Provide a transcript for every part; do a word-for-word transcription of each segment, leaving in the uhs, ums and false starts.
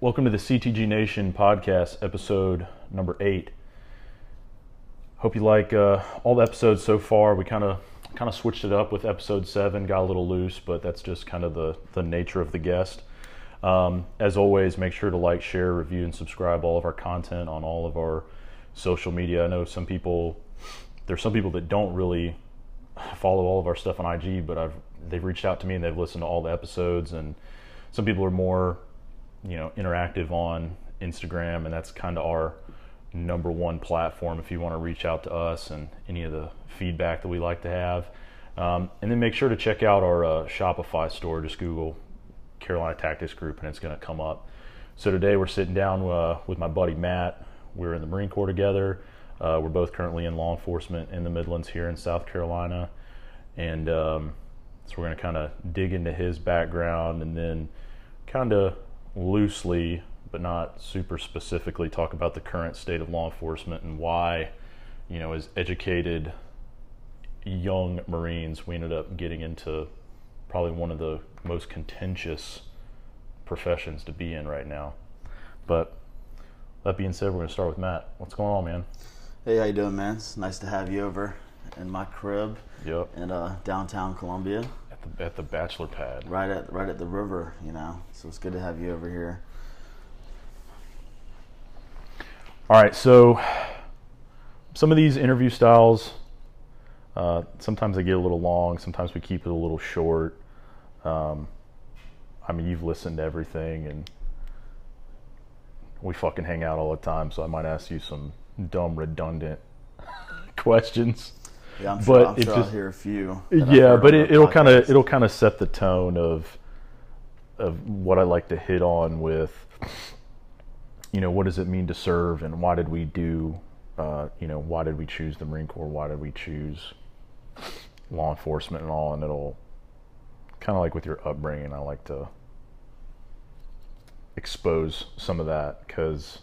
Welcome to the C T G Nation podcast, episode number eight. Hope you like uh, all the episodes so far. We kind of kind of switched it up with episode seven, got a little loose, but that's just kind of the, the nature of the guest. Um, as always, make sure to like, share, review, and subscribe all of our content on all of our social media. I know some people, there's some people that don't really follow all of our stuff on I G, but I've they've reached out to me and they've listened to all the episodes, and some people are more, you know, interactive on Instagram, and that's kind of our number one platform if you want to reach out to us and any of the feedback that we like to have. Um, and then make sure to check out our uh, Shopify store. Just Google Carolina Tactics Group and it's going to come up. So today we're sitting down uh, with my buddy Matt. We're in the Marine Corps together. Uh, we're both currently in law enforcement in the Midlands here in South Carolina. And um, so we're going to kind of dig into his background and then kind of loosely, but not super specifically, talk about the current state of law enforcement and why, you know, as educated young Marines, we ended up getting into probably one of the most contentious professions to be in right now. But that being said, we're going to start with Matt. What's going on, man? Hey, how you doing, man? It's nice to have you over in my crib. Yep. In uh, downtown Columbia. At the bachelor pad, right at right at the river, you know. So it's good to have you over here. All right, so some of these interview styles, uh, sometimes they get a little long. Sometimes we keep it a little short. Um, I mean, you've listened to everything, and we fucking hang out all the time. So I might ask you some dumb, redundant questions. Yeah, I'm sure, but I'm sure just, I'll hear a few. Yeah, but it, it'll kind of it'll kind of set the tone of of what I like to hit on with, you know, what does it mean to serve and why did we do, uh, you know, why did we choose the Marine Corps? Why did we choose law enforcement and all? And it'll kind of like with your upbringing, I like to expose some of that because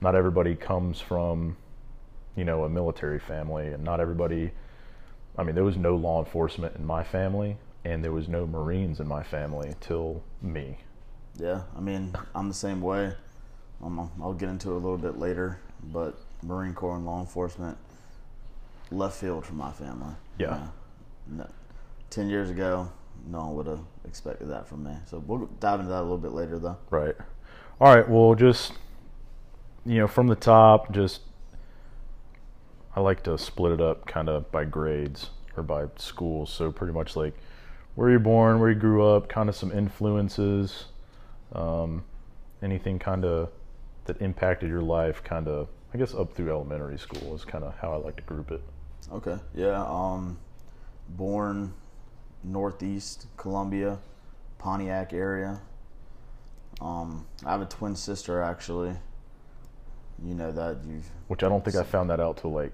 not everybody comes from, you know, a military family, and not everybody, I mean, there was no law enforcement in my family, and there was no Marines in my family till me. Yeah, I mean, I'm the same way. Um, I'll get into it a little bit later, but Marine Corps and law enforcement, left field for my family. Yeah. You know, no, ten years ago, no one would have expected that from me. So we'll dive into that a little bit later, though. Right. All right, well, just, you know, from the top, just, I like to split it up kind of by grades or by schools. So pretty much like where you're born, where you grew up, kind of some influences, um, anything kind of that impacted your life kind of, I guess, up through elementary school is kind of how I like to group it. Okay. Yeah. Um, born Northeast Columbia, Pontiac area. Um, I have a twin sister, actually. You know that you've... Which I don't think I found that out till like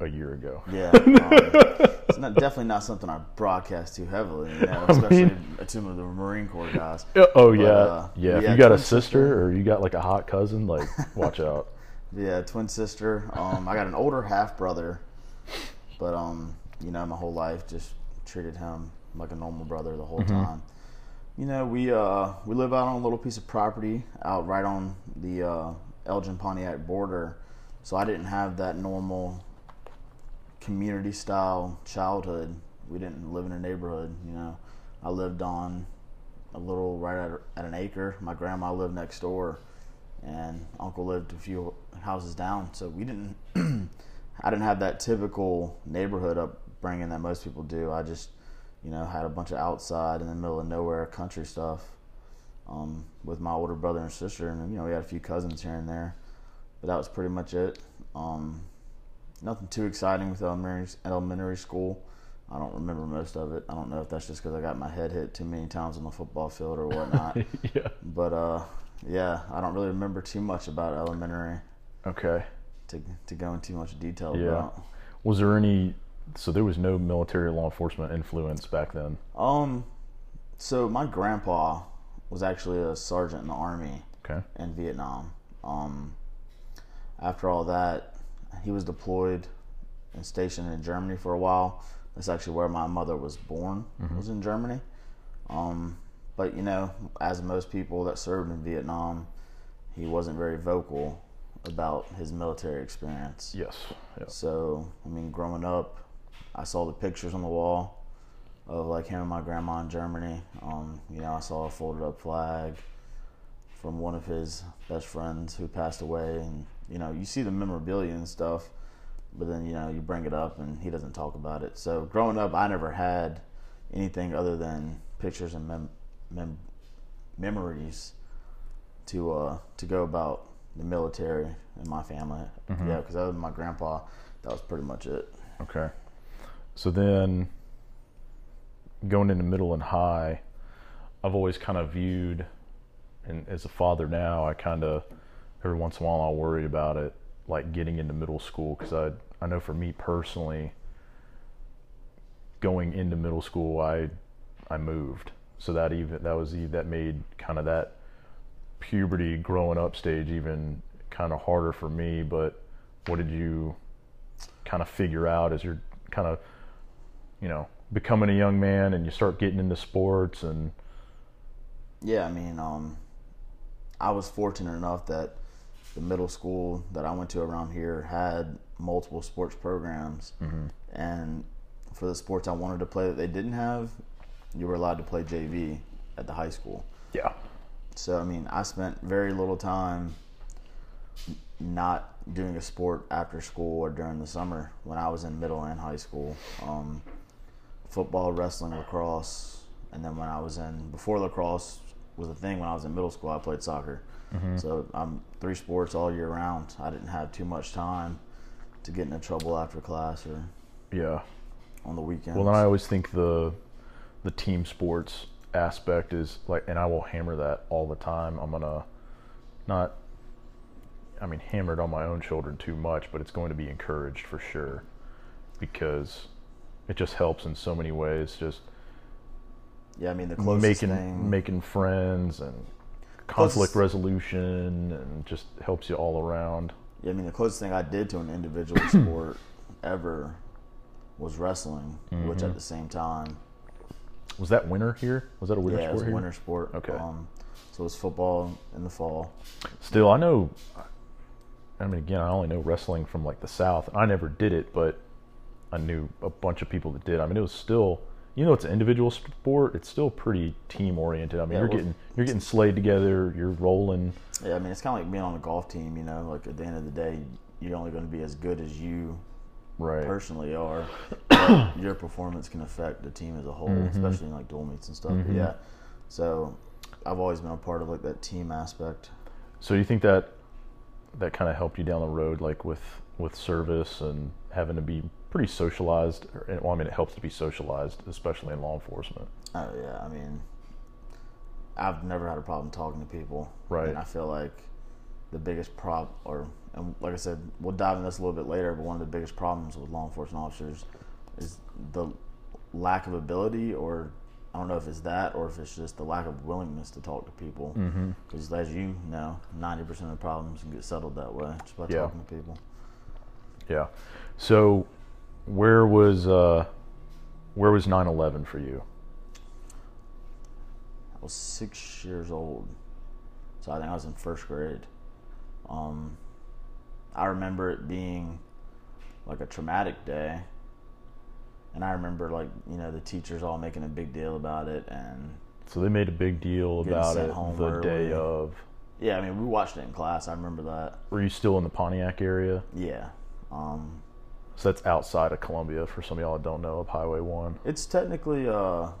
a year ago. Yeah, um, it's not, definitely not something I broadcast too heavily, you know, especially I mean, some of the Marine Corps guys. Oh, but, yeah. Uh, yeah, if yeah, you got a sister, sister or you got like a hot cousin, like, watch out. Yeah, twin sister. Um, I got an older half-brother, but, um, you know, my whole life just treated him like a normal brother the whole mm-hmm. time. You know, we uh, we live out on a little piece of property out right on the uh, Elgin-Pontiac border, so I didn't have that normal community-style childhood. We didn't live in a neighborhood, you know. I lived on a little, right at, at an acre. My grandma lived next door, and uncle lived a few houses down, so we didn't, I didn't have that typical neighborhood upbringing that most people do. I just, you know, had a bunch of outside in the middle of nowhere country stuff. Um, with my older brother and sister, and, you know, we had a few cousins here and there, but that was pretty much it. Um, nothing too exciting with elementary, elementary school. I don't remember most of it. I don't know if that's just because I got my head hit too many times on the football field or whatnot. Yeah. But, uh, yeah, I don't really remember too much about elementary. Okay. To to go into too much detail yeah. about. Was there any, so there was no military law enforcement influence back then? Um, so my grandpa was actually a sergeant in the Army okay. in Vietnam. Um, after all that, he was deployed and stationed in Germany for a while. That's actually where my mother was born, mm-hmm. was in Germany. Um, But, you know, as most people that served in Vietnam, he wasn't very vocal about his military experience. Yes. Yep. So, I mean, growing up, I saw the pictures on the wall of, like, him and my grandma in Germany. Um, you know, I saw a folded-up flag from one of his best friends who passed away. And, you know, you see the memorabilia and stuff, but then, you know, you bring it up and he doesn't talk about it. So, growing up, I never had anything other than pictures and mem- mem- memories to uh, to go about the military and my family. Mm-hmm. Yeah, because other than my grandpa, that was pretty much it. Okay. So then, going into middle and high, I've always kind of viewed, and as a father now, I kind of, every once in a while I'll worry about it, like getting into middle school, because I, I know for me personally, going into middle school, I I moved. So that even that was that made kind of that puberty growing up stage even kind of harder for me. But what did you kind of figure out as you're kind of, you know, becoming a young man and you start getting into sports? And yeah, I mean, um, I was fortunate enough that the middle school that I went to around here had multiple sports programs. Mm-hmm. And for the sports I wanted to play that they didn't have, you were allowed to play J V at the high school. Yeah. So, I mean, I spent very little time not doing a sport after school or during the summer when I was in middle and high school. Um, football, wrestling, lacrosse, and then when I was in, before lacrosse was a thing, when I was in middle school, I played soccer. Mm-hmm. So, I'm three sports all year round. I didn't have too much time to get into trouble after class or yeah, on the weekends. Well, then I always think the the team sports aspect is like, and I will hammer that all the time. I'm gonna not, I mean, hammer it on my own children too much, but it's going to be encouraged for sure, because it just helps in so many ways. Just yeah, I mean, the closest making thing, making friends and conflict closest, resolution, and just helps you all around. Yeah, I mean, the closest thing I did to an individual sport ever was wrestling, mm-hmm. which at the same time. Was that winter here? Was that a winter yeah, sport? Yeah, it was a here? winter sport. Okay. Um, so it was football in the fall. Still, I know, I mean, again, I only know wrestling from, like, the South. I never did it, but I knew a bunch of people that did. I mean, it was still, you know, it's an individual sport. It's still pretty team-oriented. I mean, yeah, you're, well, getting, you're getting slayed together. You're rolling. Yeah, I mean, it's kind of like being on a golf team, you know. Like, at the end of the day, you're only going to be as good as you right personally are. Your performance can affect the team as a whole, mm-hmm. especially in like dual meets and stuff. Mm-hmm. But yeah, so I've always been a part of like that team aspect. So you think that that kind of helped you down the road, like with with service and having to be pretty socialized? Or, well, I mean, it helps to be socialized, especially in law enforcement. Oh yeah, I mean, I've never had a problem talking to people, right? And I feel like the biggest problem, or and like I said, we'll dive into this a little bit later, but one of the biggest problems with law enforcement officers is the lack of ability, or I don't know if it's that, or if it's just the lack of willingness to talk to people. Because mm-hmm. as you know, ninety percent of the problems can get settled that way, just by yeah. talking to people. Yeah. So where was uh, where was nine eleven for you? I was six years old. So I think I was in first grade. Um, I remember it being like a traumatic day. And I remember, like, you know, the teachers all making a big deal about it. And so they made a big deal about it the day of. Yeah, I mean, we watched it in class. I remember that. Were you still in the Pontiac area? Yeah. Um, so that's outside of Columbia, for some of y'all that don't know, of Highway one. It's technically... Because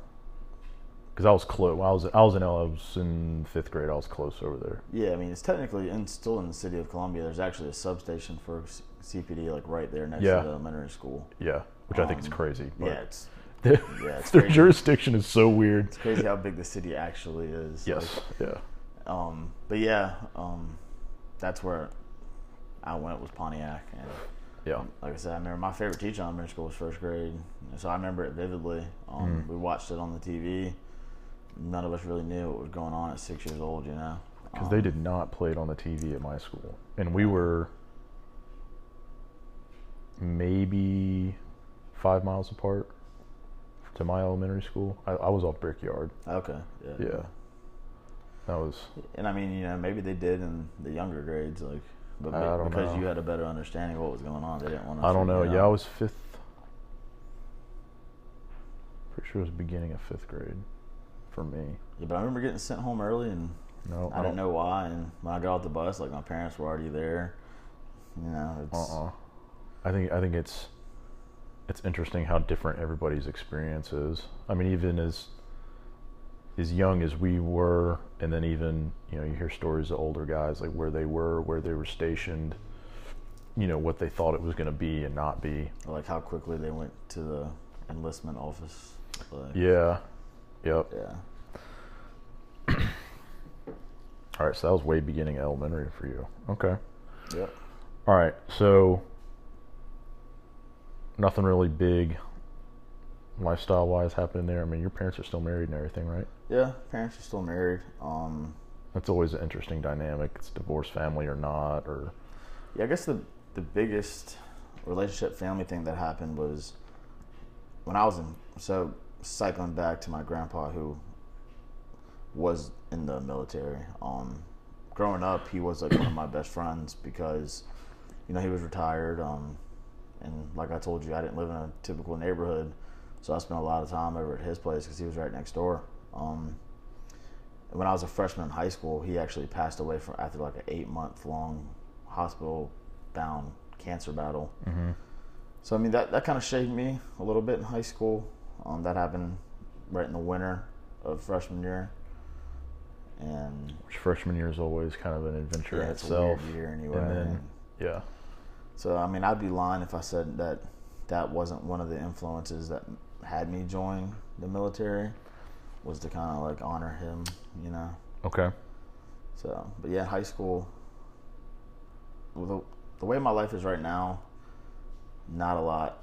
uh, I was close. I was, I was in I was in fifth grade. I was close over there. Yeah, I mean, it's technically in, still in the city of Columbia. There's actually a substation for C P D, like, right there next yeah. to the elementary school. Yeah. Which I think um, is crazy. But yeah, it's, their, yeah, it's their crazy. Jurisdiction is so weird. It's crazy how big the city actually is. Yes, like, yeah. Um, but yeah, um, that's where I went, was Pontiac. And yeah. Like I said, I remember my favorite teacher in elementary school was first grade, so I remember it vividly. Um, mm. We watched it on the T V. None of us really knew what was going on at six years old, you know. Because um, they did not play it on the T V at my school. And we were maybe... five miles apart to my elementary school. I, I was off Brickyard. Okay. Yeah. Yeah. That was. And I mean, you know, maybe they did in the younger grades, like, but I don't because know. You had a better understanding of what was going on, they didn't want to. I don't know. Yeah, I was fifth. Pretty sure it was the beginning of fifth grade, for me. Yeah, but I remember getting sent home early, and no, I, I didn't know why. And when I got off the bus, like my parents were already there. You know, it's. Uh uh-uh. uh. I think I think it's. It's interesting how different everybody's experience is. I mean, even as as young as we were, and then even, you know, you hear stories of older guys, like where they were, where they were stationed, you know, what they thought it was going to be and not be. Or like how quickly they went to the enlistment office. Like, yeah. Yep. Yeah. All right, so that was way beginning elementary for you. Okay. Yep. All right, so... nothing really big lifestyle-wise happening there. I mean, your parents are still married and everything, right? Yeah, parents are still married. Um, That's always an interesting dynamic. It's divorced family or not. Or yeah, I guess the, the biggest relationship family thing that happened was when I was in... So, cycling back to my grandpa, who was in the military. Um, growing up, he was like one of my best friends because, you know, he was retired. Um And like I told you, I didn't live in a typical neighborhood, so I spent a lot of time over at his place because he was right next door. Um, and when I was a freshman in high school, he actually passed away from after like an eight-month-long hospital-bound cancer battle. Mm-hmm. So, I mean, that, that kind of shaped me a little bit in high school. Um, that happened right in the winter of freshman year. And which freshman year is always kind of an adventure in itself. Yeah, it's a weird year anyway. And then, yeah. So, I mean, I'd be lying if I said that that wasn't one of the influences that had me join the military, was to kind of, like, honor him, you know? Okay. So, but, yeah, high school, the, the way my life is right now, not a lot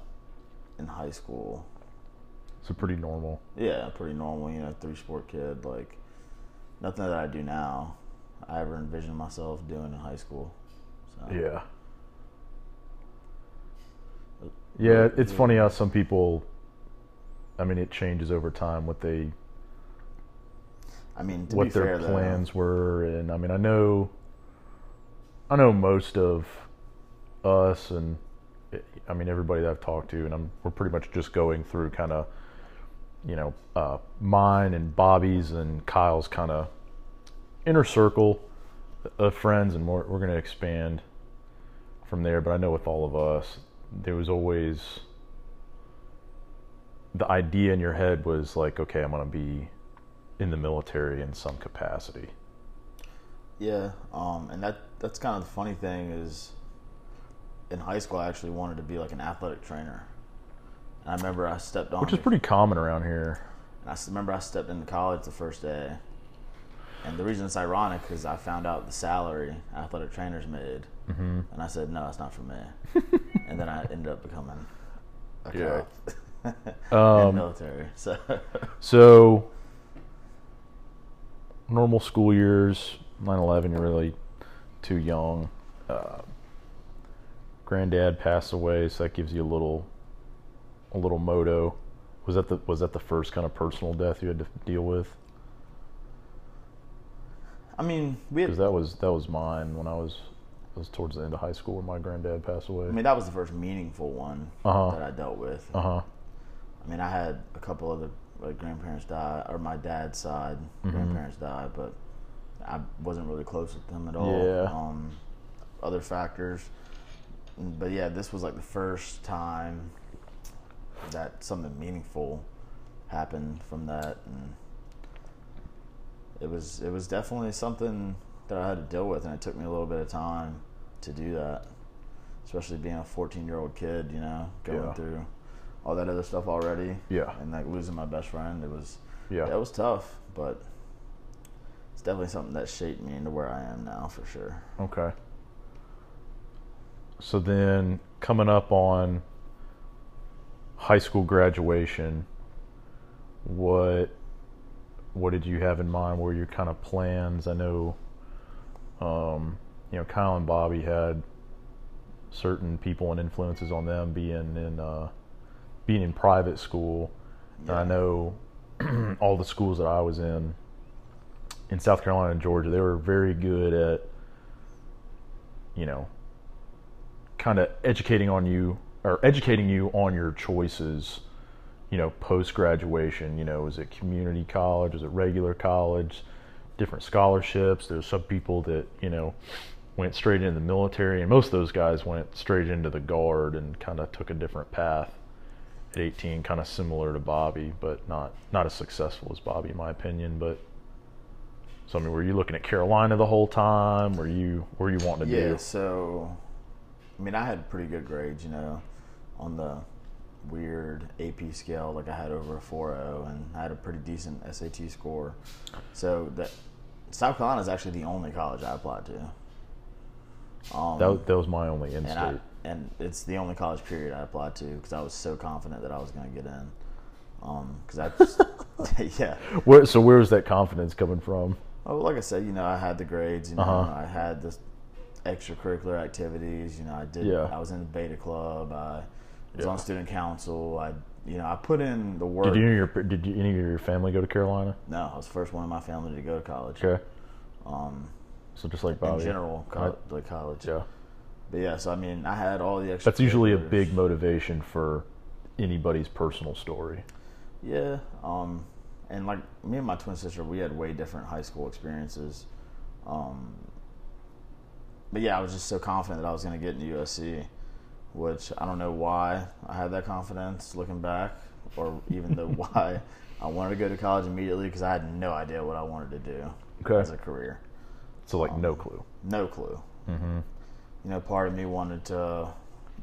in high school. So pretty normal. Yeah, pretty normal, you know, three-sport kid. Like, nothing that I do now I ever envisioned myself doing in high school. So. Yeah. Yeah, it's funny how some people, I mean, it changes over time what they, I mean, to what be their fair, plans though. Were. And I mean, I know, I know most of us and, I mean, everybody that I've talked to, and I'm, we're pretty much just going through kind of, you know, uh, mine and Bobby's and Kyle's kind of inner circle of friends, and we're, we're going to expand from there. But I know with all of us, there was always the idea in your head was like, okay, I'm going to be in the military in some capacity. Yeah. Um, and that, that's kind of the funny thing is in high school, I actually wanted to be like an athletic trainer. And I remember I stepped on, which is pretty common around here. And I remember I stepped into college the first day. And the reason it's ironic is I found out the salary athletic trainers made. Mm-hmm. And I said, no, it's not for me. And then I ended up becoming a cop yeah. um, in the military. So. so, normal school years, nine eleven, you're really too young. Uh, granddad passed away, so that gives you a little, a little moto. Was that the was that the first kind of personal death you had to deal with? I mean, we had, 'cause that was that was mine when I was. It was towards the end of high school when my granddad passed away. I mean, that was the first meaningful one uh-huh. that I dealt with. Uh-huh. I mean, I had a couple other like grandparents die, or my dad's side mm-hmm. grandparents die, but I wasn't really close with them at all. Yeah. Um, other factors. But, yeah, this was like the first time that something meaningful happened from that. And it was it was definitely something that I had to deal with, and it took me a little bit of time to do that, especially being a fourteen-year-old kid, you know, going yeah. through all that other stuff already. Yeah. And, like, losing my best friend, it was yeah. that was tough, but it's definitely something that shaped me into where I am now for sure. Okay. So then coming up on high school graduation, what what did you have in mind? What were your kind of plans? I know... Um, you know, Kyle and Bobby had certain people and influences on them being in uh, being in private school, Yeah. I know all the schools that I was in, in South Carolina and Georgia, they were very good at, you know, kind of educating on you or educating you on your choices, you know, post-graduation. You know, is it community college? Is it regular college? Different scholarships. There's some people that, you know, went straight into the military, and most of those guys went straight into the Guard and kind of took a different path at eighteen, kind of similar to Bobby, but not not as successful as Bobby, in my opinion. But so, I mean, were you looking at Carolina the whole time? Were you were you wanting to yeah, do? Yeah, so, I mean, I had pretty good grades, you know, on the weird A P scale. Like, I had over a four point oh, and I had a pretty decent S A T score. So, that South Carolina is actually the only college I applied to. Um, that, that was my only in-state. And, and it's the only college period I applied to because I was so confident that I was going to get in. Um, cause I just, yeah. Where, so where was that confidence coming from? Oh, like I said, you know, I had the grades, you know, uh-huh. I had the extracurricular activities, you know, I did, yeah. I was in the beta club, I was yeah. on student council, I, you know, I put in the work. Did, you, your, did you, any of your family go to Carolina? No, I was the first one in my family to go to college. Okay. Um, so just like Bobby. In general, co- I, like college. Yeah. But yeah, so I mean, I had all the extracurriculars. That's usually a big motivation for anybody's personal story. Yeah, um, and like me and my twin sister, we had way different high school experiences. Um, but yeah, I was just so confident that I was going to get into U S C, which I don't know why I had that confidence looking back, or even though why I wanted to go to college immediately, because I had no idea what I wanted to do okay. as a career. So like um, no clue. No clue. Mm-hmm. You know, part of me wanted to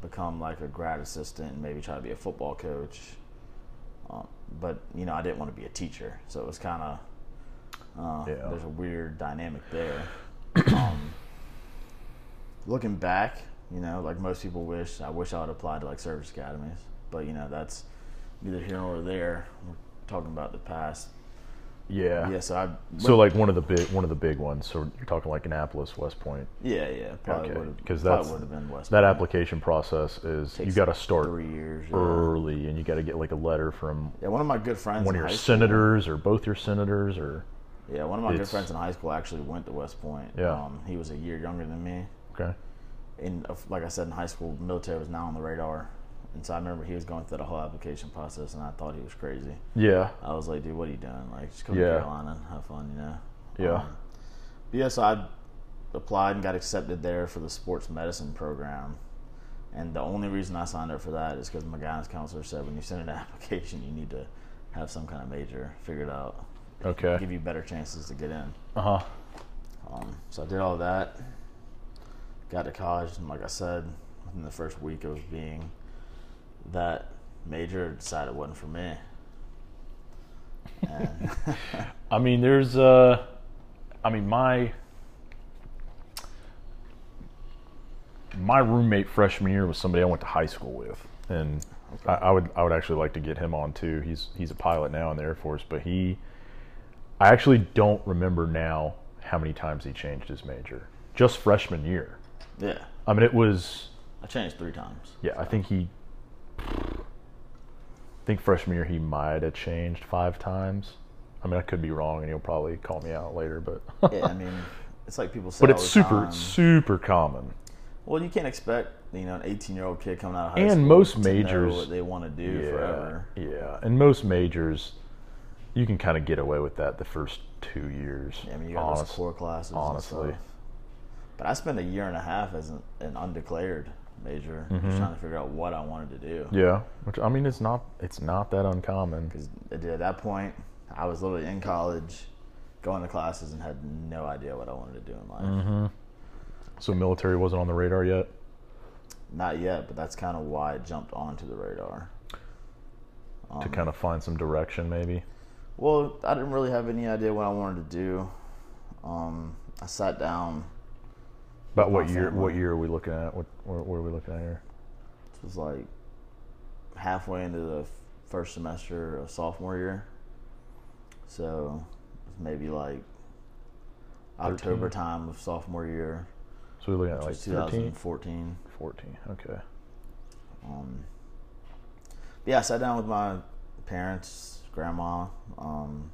become like a grad assistant and maybe try to be a football coach. Um, but, you know, I didn't want to be a teacher, so it was kind of, uh, yeah. there's a weird dynamic there. Um, looking back, you know, like most people wish, I wish I would apply to, like, service academies. But, you know, that's neither here nor there. We're talking about the past. Yeah. Yeah, so I... So, like, one of the big one of the big ones. So, you're talking, like, Annapolis, West Point. Yeah, yeah. Probably okay. would have been West Point. That application process is... You've got to start three years, yeah. early, and you got to get, like, a letter from... Yeah, one of my good friends One of your senators, school. or both your senators, or... Yeah, one of my good friends in high school actually went to West Point. Yeah. Um, he was a year younger than me. Okay. And, like I said, in high school, military was not on the radar. And so I remember he was going through the whole application process, and I thought he was crazy. Yeah. I was like, dude, what are you doing? Like, just come yeah. to Carolina and have fun, you know? Yeah. Um, but yeah, so I applied and got accepted there for the sports medicine program. And the only reason I signed up for that is because my guidance counselor said when you send an application, you need to have some kind of major figured out. Okay. Give you better chances to get in. Uh-huh. Um, so I did all that. Got to college, and like I said, within the first week it was being... that major decided it wasn't for me. And I mean, there's, uh, I mean, my my roommate freshman year was somebody I went to high school with, and okay. I, I would I would actually like to get him on too. He's he's a pilot now in the Air Force, but he, I actually don't remember now how many times he changed his major. Just freshman year. Yeah. I mean, it was. I changed three times. Yeah, so. I think he. I think freshman year he might have changed five times. I mean, I could be wrong, and he'll probably call me out later. But yeah, I mean, it's like people say. But it's super, super common. Well, you can't expect you know an eighteen-year-old kid coming out of high school and most majors know what they want to do yeah, forever. Yeah, and most majors, you can kind of get away with that the first two years. Yeah, I mean, you got those core classes, honestly. And stuff. But I spent a year and a half as an, an undeclared. Major, mm-hmm. just trying to figure out what I wanted to do. Yeah, which I mean, it's not it's not that uncommon. Because at that point, I was literally in college, going to classes, and had no idea what I wanted to do in life. Mm-hmm. So military wasn't on the radar yet? Not yet, but that's kind of why I jumped onto the radar. Um, to kind of find some direction, maybe? Well, I didn't really have any idea what I wanted to do. Um, I sat down... About what year? What year are we looking at? What, what, what are we looking at here? It was like halfway into the first semester of sophomore year, so it was maybe like October time of sophomore year. So we're looking at like twenty fourteen. fourteen. Okay. Um. Yeah, I sat down with my parents, grandma, um,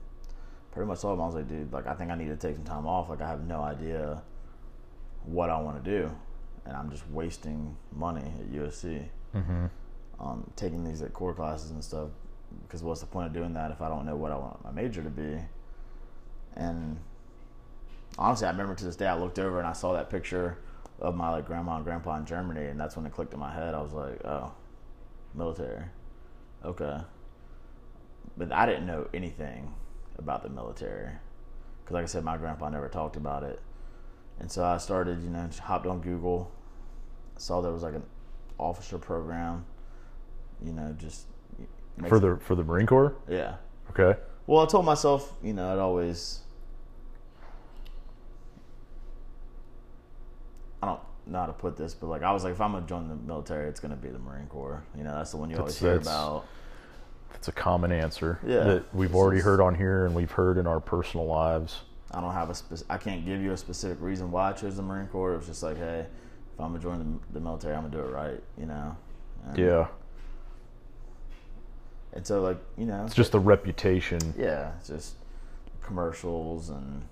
pretty much told them, I was like, dude, like, I think I need to take some time off. Like, I have no idea what I want to do, and I'm just wasting money at U S C, mm-hmm. um, taking these like core classes and stuff. Because what's the point of doing that if I don't know what I want my major to be? And honestly, I remember to this day, I looked over and I saw that picture of my like grandma and grandpa in Germany, and that's when it clicked in my head. I was like, oh, military, okay. But I didn't know anything about the military because, like I said, my grandpa never talked about it. And so I started, you know, just hopped on Google, saw there was like an officer program, you know, just for the for the Marine Corps. Yeah. Okay. Well, I told myself, you know, it always. I don't know how to put this, but like I was like, if I'm gonna join the military, it's gonna be the Marine Corps. You know, that's the one you always hear about. That's a common answer yeah. that we've already heard on here, and we've heard in our personal lives. I don't have a speci- I can't give you a specific reason why I chose the Marine Corps. It was just like, hey, if I'm gonna join the, the military, I'm gonna do it right, you know. And, yeah. And so, like, you know, it's just the reputation. Yeah, it's just commercials and.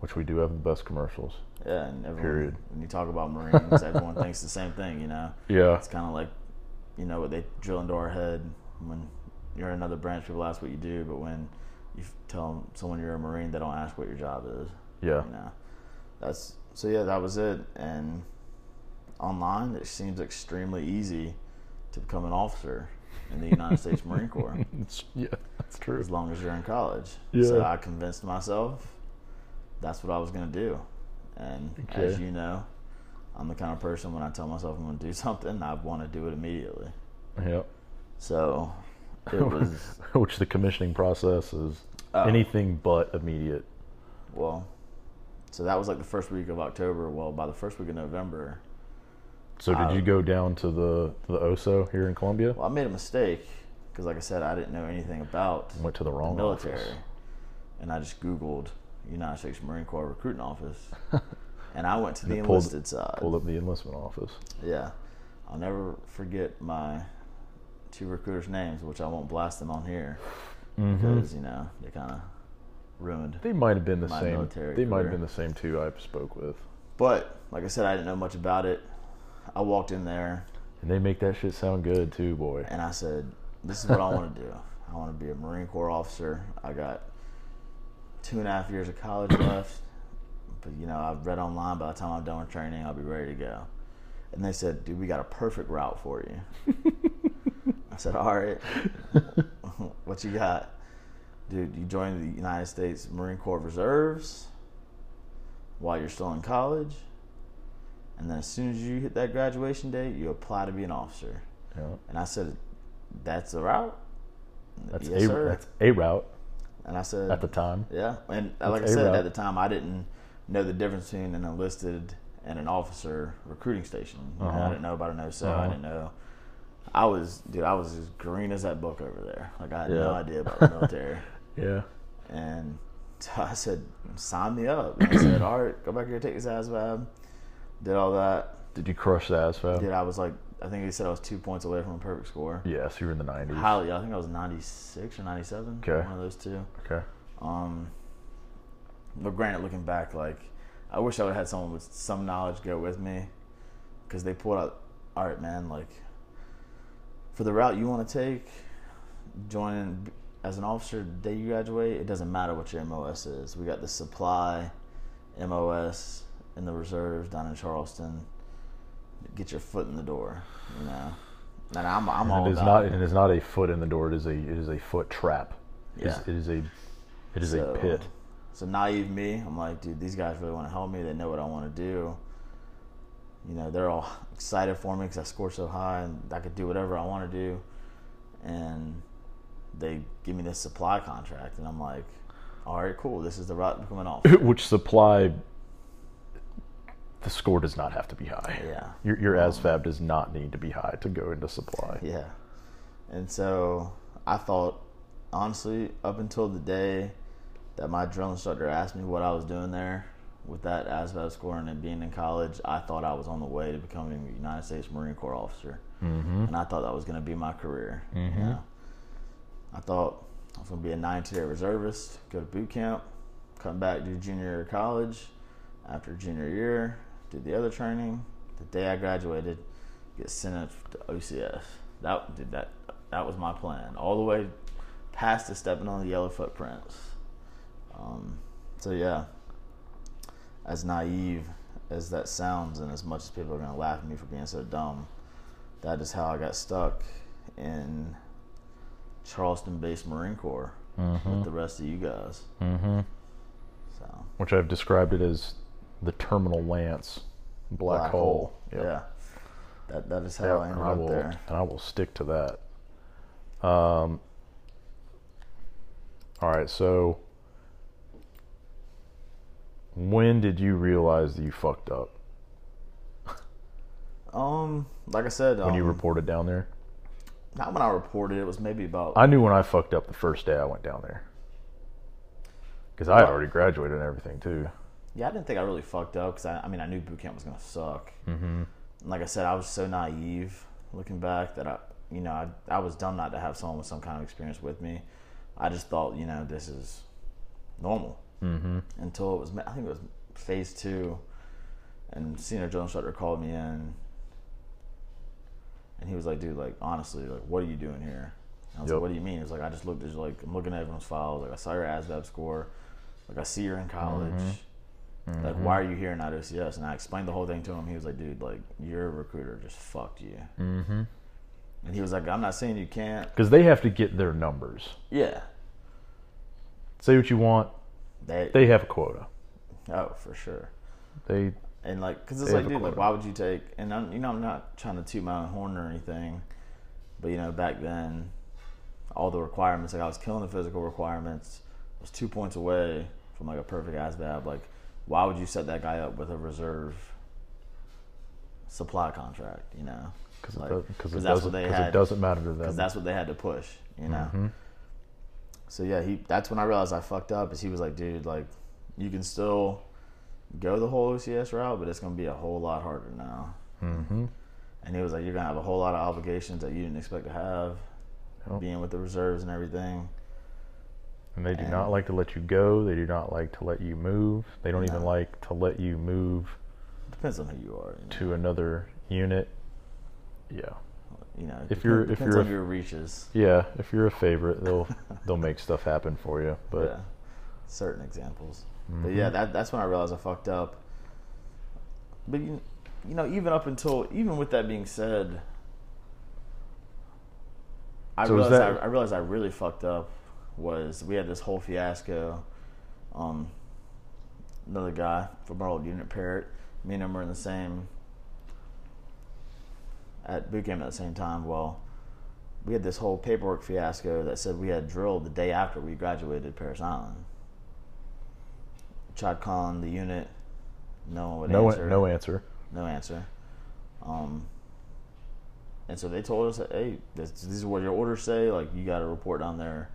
Which we do have the best commercials. Yeah, and everyone, period. When you talk about Marines, everyone thinks the same thing, you know. Yeah. It's kind of like, you know, what they drill into our head when you're in another branch. People ask what you do, but when you tell someone you're a Marine, they don't ask what your job is. Yeah. You know, that's so. Yeah, that was it. And online, it seems extremely easy to become an officer in the United States Marine Corps. Yeah, that's true. As long as you're in college. Yeah. So I convinced myself that's what I was going to do. And okay. As you know, I'm the kind of person when I tell myself I'm going to do something, I want to do it immediately. Yep. So it was... Which the commissioning process is oh. anything but immediate. Well, so that was like the first week of October. Well, by the first week of November... So did I, you go down to the to the O S O here in Columbia? Well, I made a mistake because, like I said, I didn't know anything about Went to the, wrong the military. Office. And I just Googled United States Marine Corps recruiting office. And I went to the pulled, enlisted side. Pulled up the enlistment office. Yeah. I'll never forget my two recruiters' names, which I won't blast them on here mm-hmm. because, you know, they kind of ruined They might have been the same. Military they career. Might have been the same two I spoke with. But, like I said, I didn't know much about it. I walked in there. And they make that shit sound good, too, boy. And I said, this is what I want to do. I want to be a Marine Corps officer. I got two and a half years of college left. But, you know, I've read online. By the time I'm done with training, I'll be ready to go. And they said, dude, we got a perfect route for you. I said, all right. What you got? Dude, you join the United States Marine Corps Reserves while you're still in college. And then as soon as you hit that graduation date, you apply to be an officer. Yeah. And I said, that's the route? That's, yes, a, sir. That's a route. And I said... At the time. Yeah. And that's like I said, route. At the time, I didn't know the difference between an enlisted and an officer recruiting station. Uh-huh. I didn't know about a no-so. Uh-huh. I didn't know. I was... Dude, I was as green as that book over there. Like, I had yeah. no idea about the military. Yeah. And so I said, sign me up. And I said, all right, go back here, take this A S V A B. Did all that. Did you crush the A S V A B? Yeah, I was like, I think they said I was two points away from a perfect score. Yeah, so you were in the nineties. Highly, I think I was ninety-six or ninety-seven. Okay. One of those two. Okay. Um, but granted, looking back, like, I wish I would have had someone with some knowledge go with me. Because they pulled out, all right, man, like, for the route you want to take, joining as an officer the day you graduate, it doesn't matter what your M O S is. We got the supply, M O S... in the reserves down in Charleston, get your foot in the door, you know. And I'm, I'm and all it is about not, it. And it's not a foot in the door. It is a, it is a foot trap. Yeah. It is, it is a, it is so, a pit. So naive me, I'm like, dude, these guys really want to help me. They know what I want to do. You know, they're all excited for me because I scored so high and I could do whatever I want to do. And they give me this supply contract, and I'm like, all right, cool. This is the route to become an officer. Which supply? The score does not have to be high. Yeah. Your, your A S V A B does not need to be high to go into supply. Yeah. And so I thought, honestly, up until the day that my drill instructor asked me what I was doing there with that A S V A B score and it being in college, I thought I was on the way to becoming a United States Marine Corps officer. Mm-hmm. And I thought that was going to be my career. Mm-hmm. You know? I thought I was going to be a nine-tier reservist, go to boot camp, come back, do junior year of college. After junior year, do the other training. The day I graduated, get sent up to O C S. That did that. That was my plan, all the way past the stepping on the yellow footprints. Um, so yeah, as naive as that sounds, and as much as people are gonna laugh at me for being so dumb, that is how I got stuck in Charleston-based Marine Corps mm-hmm. with the rest of you guys. Mm-hmm. So, which I've described it as the terminal lance black, black hole. hole. Yep. Yeah, that that is how yep. I ended I will, up there, and I will stick to that. Um. All right, so when did you realize that you fucked up? Um, like I said, when um, you reported down there. Not when I reported. It was maybe about. I knew when I fucked up the first day I went down there, because I had already graduated and everything too. Yeah, I didn't think I really fucked up because I, I mean I knew boot camp was gonna suck. Mm-hmm. And like I said, I was so naive looking back that I. You know, I, I was dumb not to have someone with some kind of experience with me. I just thought, you know, this is normal. Mm-hmm. Until it was, I think it was phase two, and senior drill instructor called me in, and he was like, "Dude, like honestly, like what are you doing here?" And I was yep. like, "What do you mean?" He was like, "I just looked at you, like I'm looking at everyone's files. Like I saw your A S V A B score. Like I see you're in college. Mm-hmm. Mm-hmm. Like why are you here and not O C S?" And I explained the whole thing to him. He was like, "Dude, like your recruiter just fucked you." Mm-hmm. And he was like, I'm not saying you can't. Because they have to get their numbers. Yeah. Say what you want. They they have a quota. Oh, for sure. They and like because it's like, dude, like why would you take? And I'm, you know, I'm not trying to toot my own horn or anything, but you know, back then, all the requirements, like I was killing the physical requirements. I was two points away from like a perfect A S V A B. Like, why would you set that guy up with a reserve supply contract? You know. Because like, it, it doesn't matter to them. Because that's what they had to push, you know. Mm-hmm. So yeah, he. That's when I realized I fucked up. Is he was like, dude, like, you can still go the whole O C S route, but it's gonna be a whole lot harder now. Mm-hmm. And he was like, you're gonna have a whole lot of obligations that you didn't expect to have, yep. being with the reserves and everything. And they do and, not like to let you go. They do not like to let you move. They don't no. even like to let you move. Depends on who you are. You know? To another unit. Yeah, you know, if depends, you're if depends you're on your reaches. Yeah, if you're a favorite, they'll they'll make stuff happen for you. But yeah, certain examples. Mm-hmm. But yeah, that that's when I realized I fucked up. But you, you know, even up until even with that being said, I so realized that, I, I realized I really fucked up. Was we had this whole fiasco. Um, another guy from our old unit, Parrot. Me and him were in the same. At boot camp at the same time. Well, we had this whole paperwork fiasco that said we had drilled the day after we graduated Parris Island. Tried calling the unit, no one would no, answer. No answer. No answer. Um, and so they told us, hey, this, this is what your orders say. Like, you got to report down there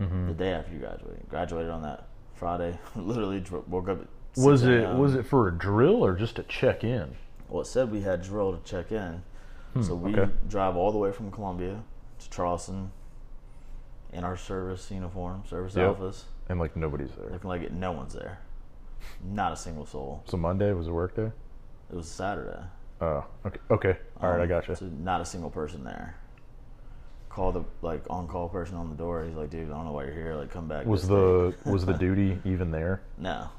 mm-hmm. the day after you graduated. Graduated on that Friday. Literally woke up. At was it down. Was it for a drill or just a check in? Well, it said we had drilled to check in. So we okay. drive all the way from Columbia to Charleston in our service uniform, service yep. outfits. And, like, nobody's there. Looking like it, no one's there. Not a single soul. So Monday was a work day? It was Saturday. Oh, okay. Okay. All um, right, I gotcha. So not a single person there. Call the, like, on-call person on the door. He's like, dude, I don't know why you're here. Like, come back. Was the was the duty even there? No.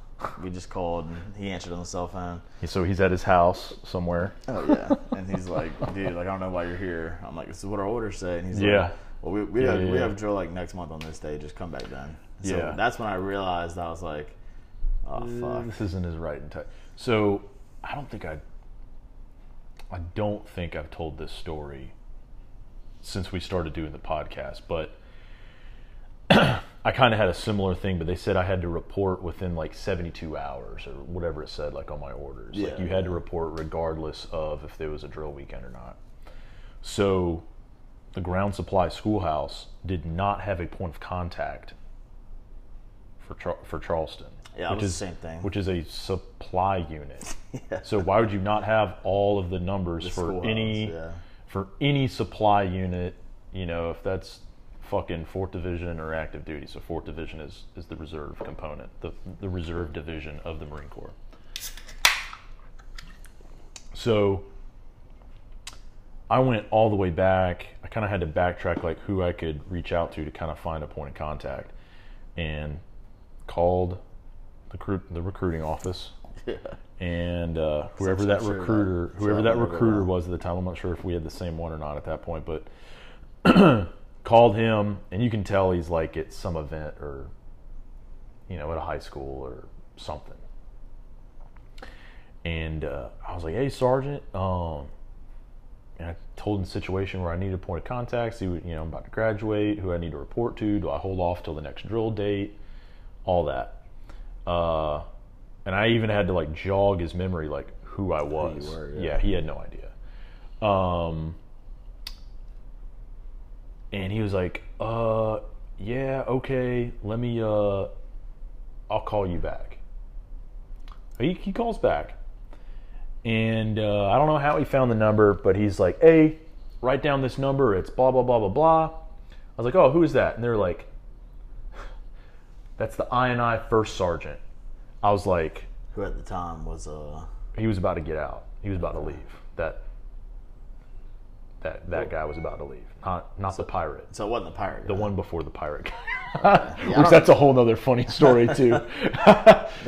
We just called, and he answered on the cell phone. So he's at his house somewhere. Oh, yeah. And he's like, dude, like, I don't know why you're here. I'm like, this is what our orders say. And he's yeah. like, well, we we, yeah, have, yeah. we have drill, like, next month on this day. Just come back then. So yeah. that's when I realized I was like, oh, fuck. This isn't his right and tight. So I don't think I – I don't think I've told this story since we started doing the podcast, but – I kind of had a similar thing, but they said I had to report within like seventy-two hours or whatever it said, like on my orders. Yeah. Like you had to report regardless of if there was a drill weekend or not. So the ground supply schoolhouse did not have a point of contact for Char- for Charleston. Yeah, which is the same thing. Which is a supply unit. yeah. So why would you not have all of the numbers the for any yeah. for any supply unit? You know, if that's fucking fourth Division or active duty. So fourth Division is, is the reserve component, the the reserve division of the Marine Corps. So I went all the way back. I kind of had to backtrack like who I could reach out to to kind of find a point of contact, and called the recruit, the recruiting office. Yeah. And uh, whoever that recruiter, whoever that recruiter was at the time, I'm not sure if we had the same one or not at that point, but called him, and you can tell he's like at some event or, you know, at a high school or something. And uh, I was like, "Hey, Sergeant," um, and I told him the situation where I needed a point of contact. See, what, you know, I'm about to graduate. Who I need to report to? Do I hold off till the next drill date? All that. Uh, And I even had to like jog his memory, like who I was. Who you were, yeah. yeah, he had no idea. Um, and he was like, "Uh, yeah, okay. Let me. Uh, I'll call you back." He he calls back, and uh, I don't know how he found the number, but he's like, "Hey, write down this number. It's blah blah blah blah blah." I was like, "Oh, who is that?" And they're like, "That's the I and I first sergeant." I was like, who at the time was uh he was about to get out. He was about to leave. That that that well, guy was about to leave. Not not so, the pirate. So it wasn't the pirate. The guy. One before the pirate guy. Uh, yeah, which that's a whole nother funny story too.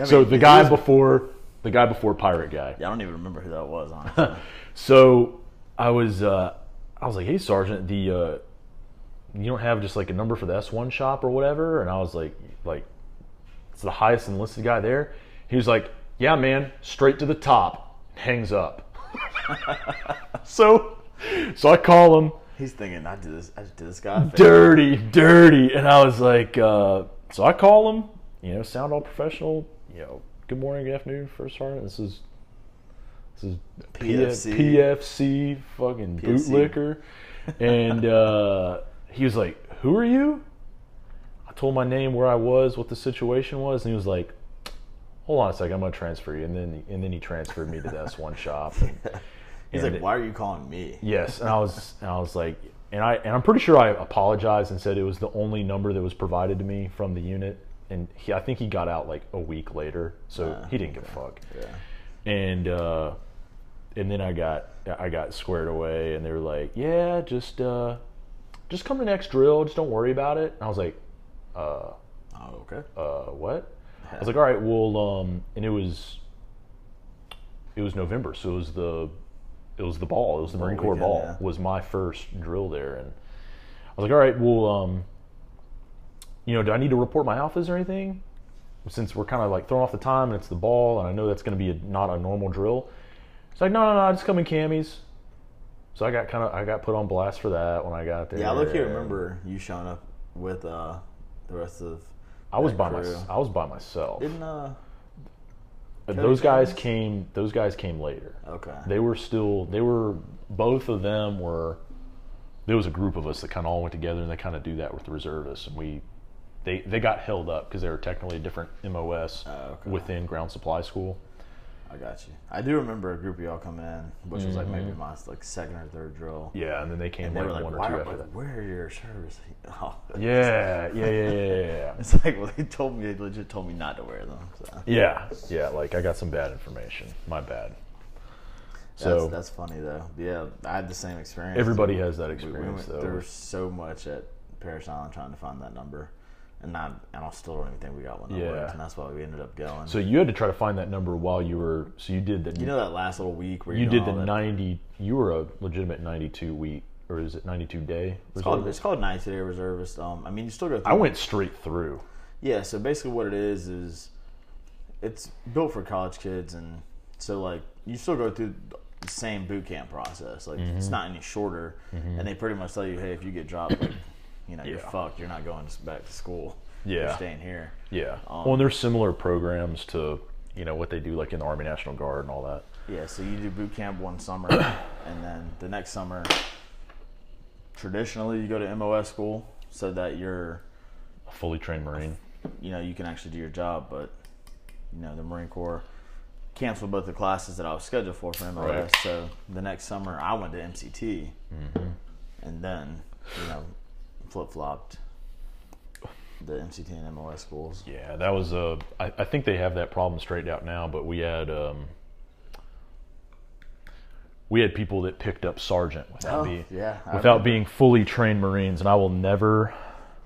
So the guy was... before the guy before pirate guy. Yeah, I don't even remember who that was, honestly. So I was uh, I was like, "Hey, Sergeant, the uh, you don't have just like a number for the S one shop or whatever?" And I was like like the highest enlisted guy there. He was like, "Yeah, man, straight to the top." Hangs up. so, so I call him. He's thinking, I did this. I did this guy dirty, dirty. And I was like, uh, so I call him. You know, sound all professional. You know, "Good morning, good afternoon, First Sergeant. This is this is P F C, P F C fucking bootlicker." And uh, he was like, "Who are you?" Told my name, where I was, what the situation was, and he was like, "Hold on a second, I'm gonna transfer you." And then and then he transferred me to the S one shop. And, he's and like, it, "Why are you calling me?" Yes, and I was and I was like, and I and I'm pretty sure I apologized and said it was the only number that was provided to me from the unit. And he, I think he got out like a week later, so uh, he didn't okay. give a fuck. Yeah. And uh, and then I got I got squared away, and they were like, "Yeah, just uh, just come to the next drill. Just don't worry about it." And I was like, Uh, oh, okay. Uh, what? I was like, "All right, well," um, and it was, it was November, so it was the, it was the ball, it was the Marine Corps ball, yeah. was my first drill there, and I was like, "All right, well, um, you know, do I need to report my alphas or anything? Since we're kind of like throwing off the time and it's the ball, and I know that's going to be a, not a normal drill." It's like, "No, no, no, just come in camis." So I got kind of, I got put on blast for that when I got there. Yeah, I look here, remember you showing up with uh. The rest of I was by myself. I was by myself. Didn't uh, those guys came? Those guys came later. Okay. They were still. They were both of them were. There was a group of us that kind of all went together, and they kind of do that with the reservists. And we, they they got held up because they were technically a different M O S uh, okay. within Ground Supply School. I got you. I do remember a group of y'all coming in, which mm-hmm. was like maybe my like second or third drill. Yeah, and then they came and they like, like one or two after that. Where are your shirts? Oh, yeah, like, yeah, yeah, yeah, yeah. It's like, well, they told me, they legit told me not to wear them. So. Yeah, yeah, like I got some bad information. My bad. So that's, that's funny though. Yeah, I had the same experience. Everybody has that experience we, we went, though. There was so much at Parris Island trying to find that number. And I, and I still don't even think we got one. That yeah. worked, and that's why we ended up going. So you had to try to find that number while you were. So you did the. You know that last little week where you, you did the ninety. You were a legitimate ninety-two week, or is it ninety-two day? It's called, it's called ninety-two day reservist. Um, I mean, you still go through. I went straight through. Yeah. So basically, what it is is, it's built for college kids, and so like you still go through the same boot camp process. Like mm-hmm. it's not any shorter, mm-hmm. and they pretty much tell you, hey, if you get dropped. Like, you know, yeah. you're fucked. You're not going back to school. Yeah. You're staying here. Yeah. Um, well, and there's similar programs to, you know, what they do like in the Army National Guard and all that. Yeah, so you do boot camp one summer, and then the next summer, traditionally, you go to M O S school so that you're... a fully trained Marine. You know, you can actually do your job, but, you know, the Marine Corps canceled both the classes that I was scheduled for for M O S, right. So the next summer, I went to M C T, mm-hmm. and then, you know... flip-flopped the M C T and M O S schools. Yeah, that was a, I, I think they have that problem straightened out now, but we had um, we had people that picked up sergeant without, oh, being, yeah, without being fully trained Marines, and I will never...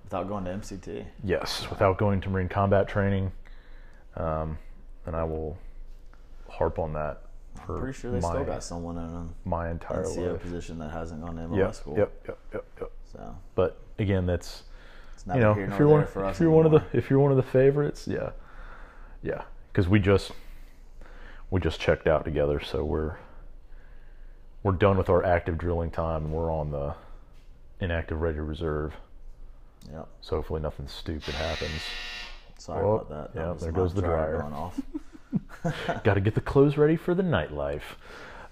Without going to M C T? Yes, without going to Marine combat training, um, and I will harp on that. I'm pretty sure they my, still got someone in them. My entire N C O life. Position that hasn't gone to M O S yep, school. Yep, yep, yep, yep. So, but again, that's it's not you know, here if you're one, for us if you're one of the if you're one of the favorites, yeah, yeah, because we just we just checked out together, so we're we're done with our active drilling time, and we're on the inactive ready reserve. Yep. So hopefully nothing stupid happens. Sorry oh, about that. that yeah, there goes the dryer. Going off. Got to get the clothes ready for the nightlife.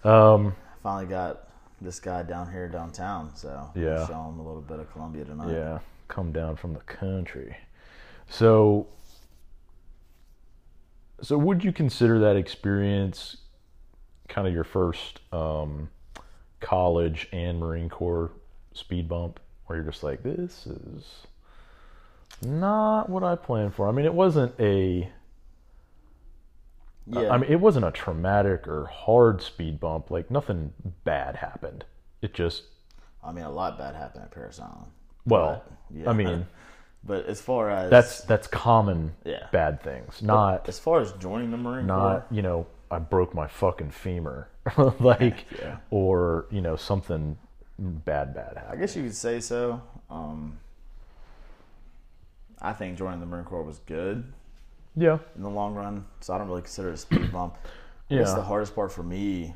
Um, Finally got this guy down here downtown, so yeah, we'll show him a little bit of Columbia tonight. Yeah, come down from the country. So, so would you consider that experience kind of your first um, college and Marine Corps speed bump, where you're just like, this is not what I planned for? I mean, it wasn't a... Yeah. I mean, it wasn't a traumatic or hard speed bump. Like, nothing bad happened. It just... I mean, a lot bad happened at Parris Island. Well, but, yeah. I mean... But as far as... That's that's common yeah. bad things. Not... But as far as joining the Marine Corps... Not, you know, I broke my fucking femur. like, yeah. Or, you know, something bad, bad happened. I guess you could say so. Um, I think joining the Marine Corps was good. Yeah. In the long run. So I don't really consider it a speed bump. Yeah. I guess the hardest part for me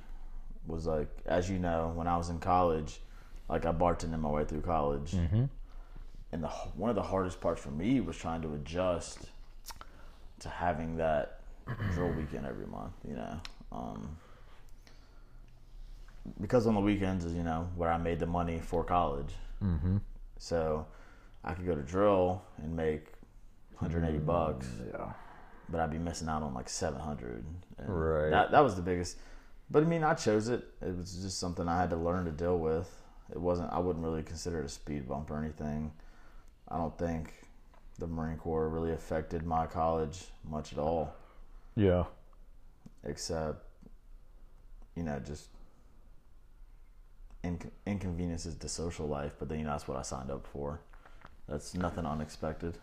was, like, as you know, when I was in college, like, I bartended my way through college. Mm-hmm. And the one of the hardest parts for me was trying to adjust to having that drill weekend every month, you know. Um, because on the weekends is, you know, where I made the money for college. Mm-hmm. So I could go to drill and make one hundred eighty bucks. Yeah. But I'd be missing out on like seven hundred. And right. That, that was the biggest. But I mean, I chose it. It was just something I had to learn to deal with. It wasn't, I wouldn't really consider it a speed bump or anything. I don't think the Marine Corps really affected my college much at all. Yeah. Except, you know, just in, inconveniences to social life. But then, you know, that's what I signed up for. That's nothing unexpected.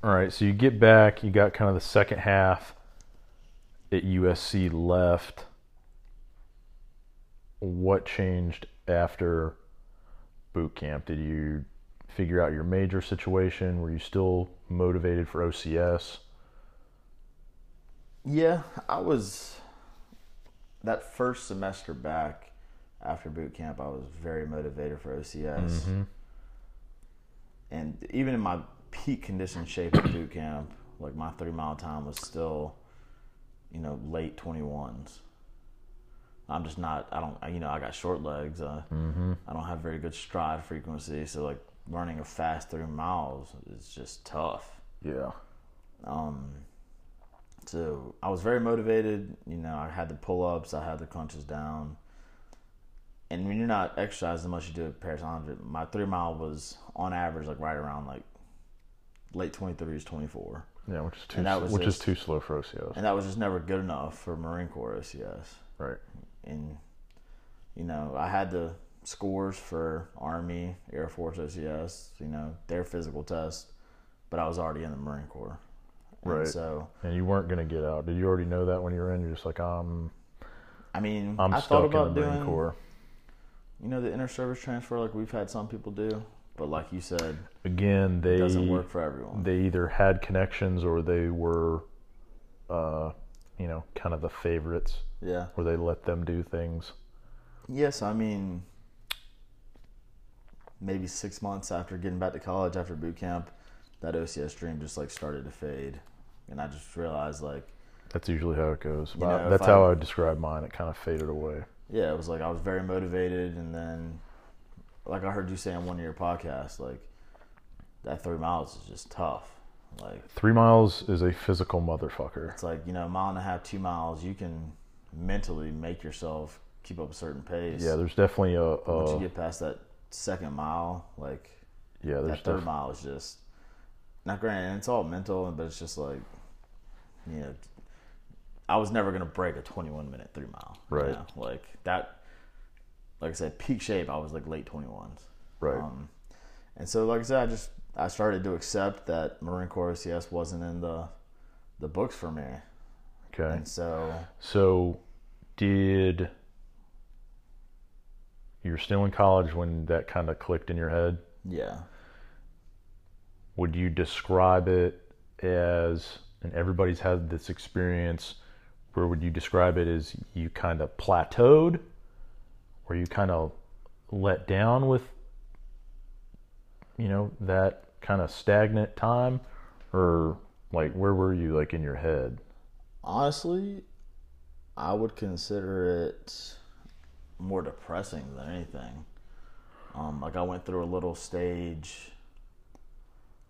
All right, so you get back, you got kind of the second half at U S C left. What changed after boot camp? Did you figure out your major situation? Were you still motivated for O C S? Yeah, I was, that first semester back after boot camp, I was very motivated for O C S. Mm-hmm. And even in my peak condition shape at boot camp, like, my three mile time was still, you know, late twenty-ones. I'm just not, I don't, I, you know, I got short legs. Uh, mm-hmm. I don't have very good stride frequency. So, like, running a fast three miles is just tough. Yeah. Um. So I was very motivated. You know, I had the pull ups, I had the crunches down. And when you're not exercising as much as you do at Parris Island, my three mile was on average, like, right around like late twenty-threes, twenty-four. Yeah, which is too which just, is too slow for O C S. And that was just never good enough for Marine Corps O C S. Right. And, you know, I had the scores for Army, Air Force O C S, you know, their physical test, but I was already in the Marine Corps. And right. So, and you weren't going to get out. Did you already know that when you were in? You're just like, I'm. I mean, I'm I stuck thought about in the Marine doing, Corps. You know, the inter-service transfer, like we've had some people do. But like you said, again, they it doesn't work for everyone. They either had connections or they were, uh, you know, kind of the favorites. Yeah. Or they let them do things. Yes, I mean, maybe six months after getting back to college, after boot camp, that O C S dream just, like, started to fade. And I just realized, like... That's usually how it goes. You know, that's I, how I would describe mine. It kind of faded away. Yeah, it was like I was very motivated, and then... Like I heard you say on one of your podcasts, like, that three miles is just tough. Like, three miles is a physical motherfucker. It's like, you know, a mile and a half, two miles, you can mentally make yourself keep up a certain pace. Yeah, there's definitely a... a once you get past that second mile, like... Yeah, that third mile is just, not granted, it's all mental, but it's just like, you know, I was never going to break a twenty-one minute three mile. Right. You know? Like that, like I said, peak shape, I was like late twenty-ones. Right. Um, and so, like I said, I just, I started to accept that Marine Corps O C S wasn't in the, the books for me. Okay. And so. So did, you were still in college when that kind of clicked in your head? Yeah. Would you describe it as, and everybody's had this experience, where would you describe it as you kind of plateaued, or you kind of let down with, you know, that kind of stagnant time, or like, where were you like in your head? Honestly, I would consider it more depressing than anything. Um, like I went through a little stage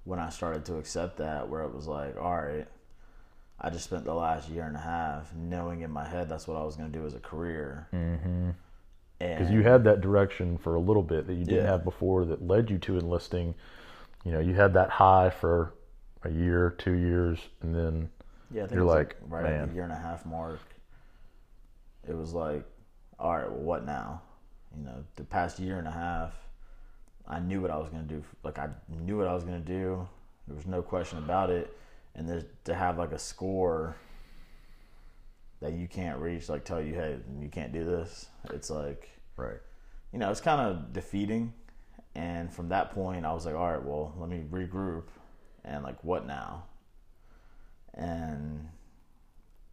when I started to accept that, where it was like, all right, I just spent the last year and a half knowing in my head that's what I was going to do as a career. Mm-hmm. Because you had that direction for a little bit that you didn't yeah. have before, that led you to enlisting. You know, you had that high for a year, two years, and then yeah, I think you're like, like right man. at the year and a half mark, it was like, all right, well, what now? You know, the past year and a half, I knew what I was going to do. Like, I knew what I was going to do. There was no question about it. And there's, to have, like, a score that you can't reach, like, tell you, hey, you can't do this. It's like, right. You know, it's kind of defeating. And from that point, I was like, all right, well, let me regroup. And, like, what now? And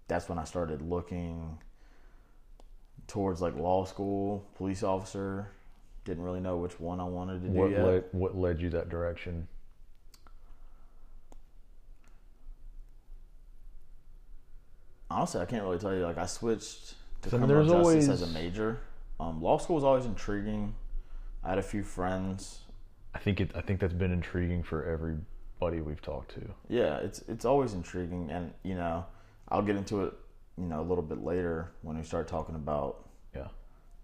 that's when I started looking towards like law school, police officer. Didn't really know which one I wanted to do what yet. Led, what led you that direction? Honestly, I can't really tell you. Like, I switched to so criminal justice always... as a major. Um, law school was always intriguing. I had a few friends. I think it. I think that's been intriguing for everybody we've talked to. Yeah, it's it's always intriguing, and you know, I'll get into it, you know, a little bit later when we start talking about yeah.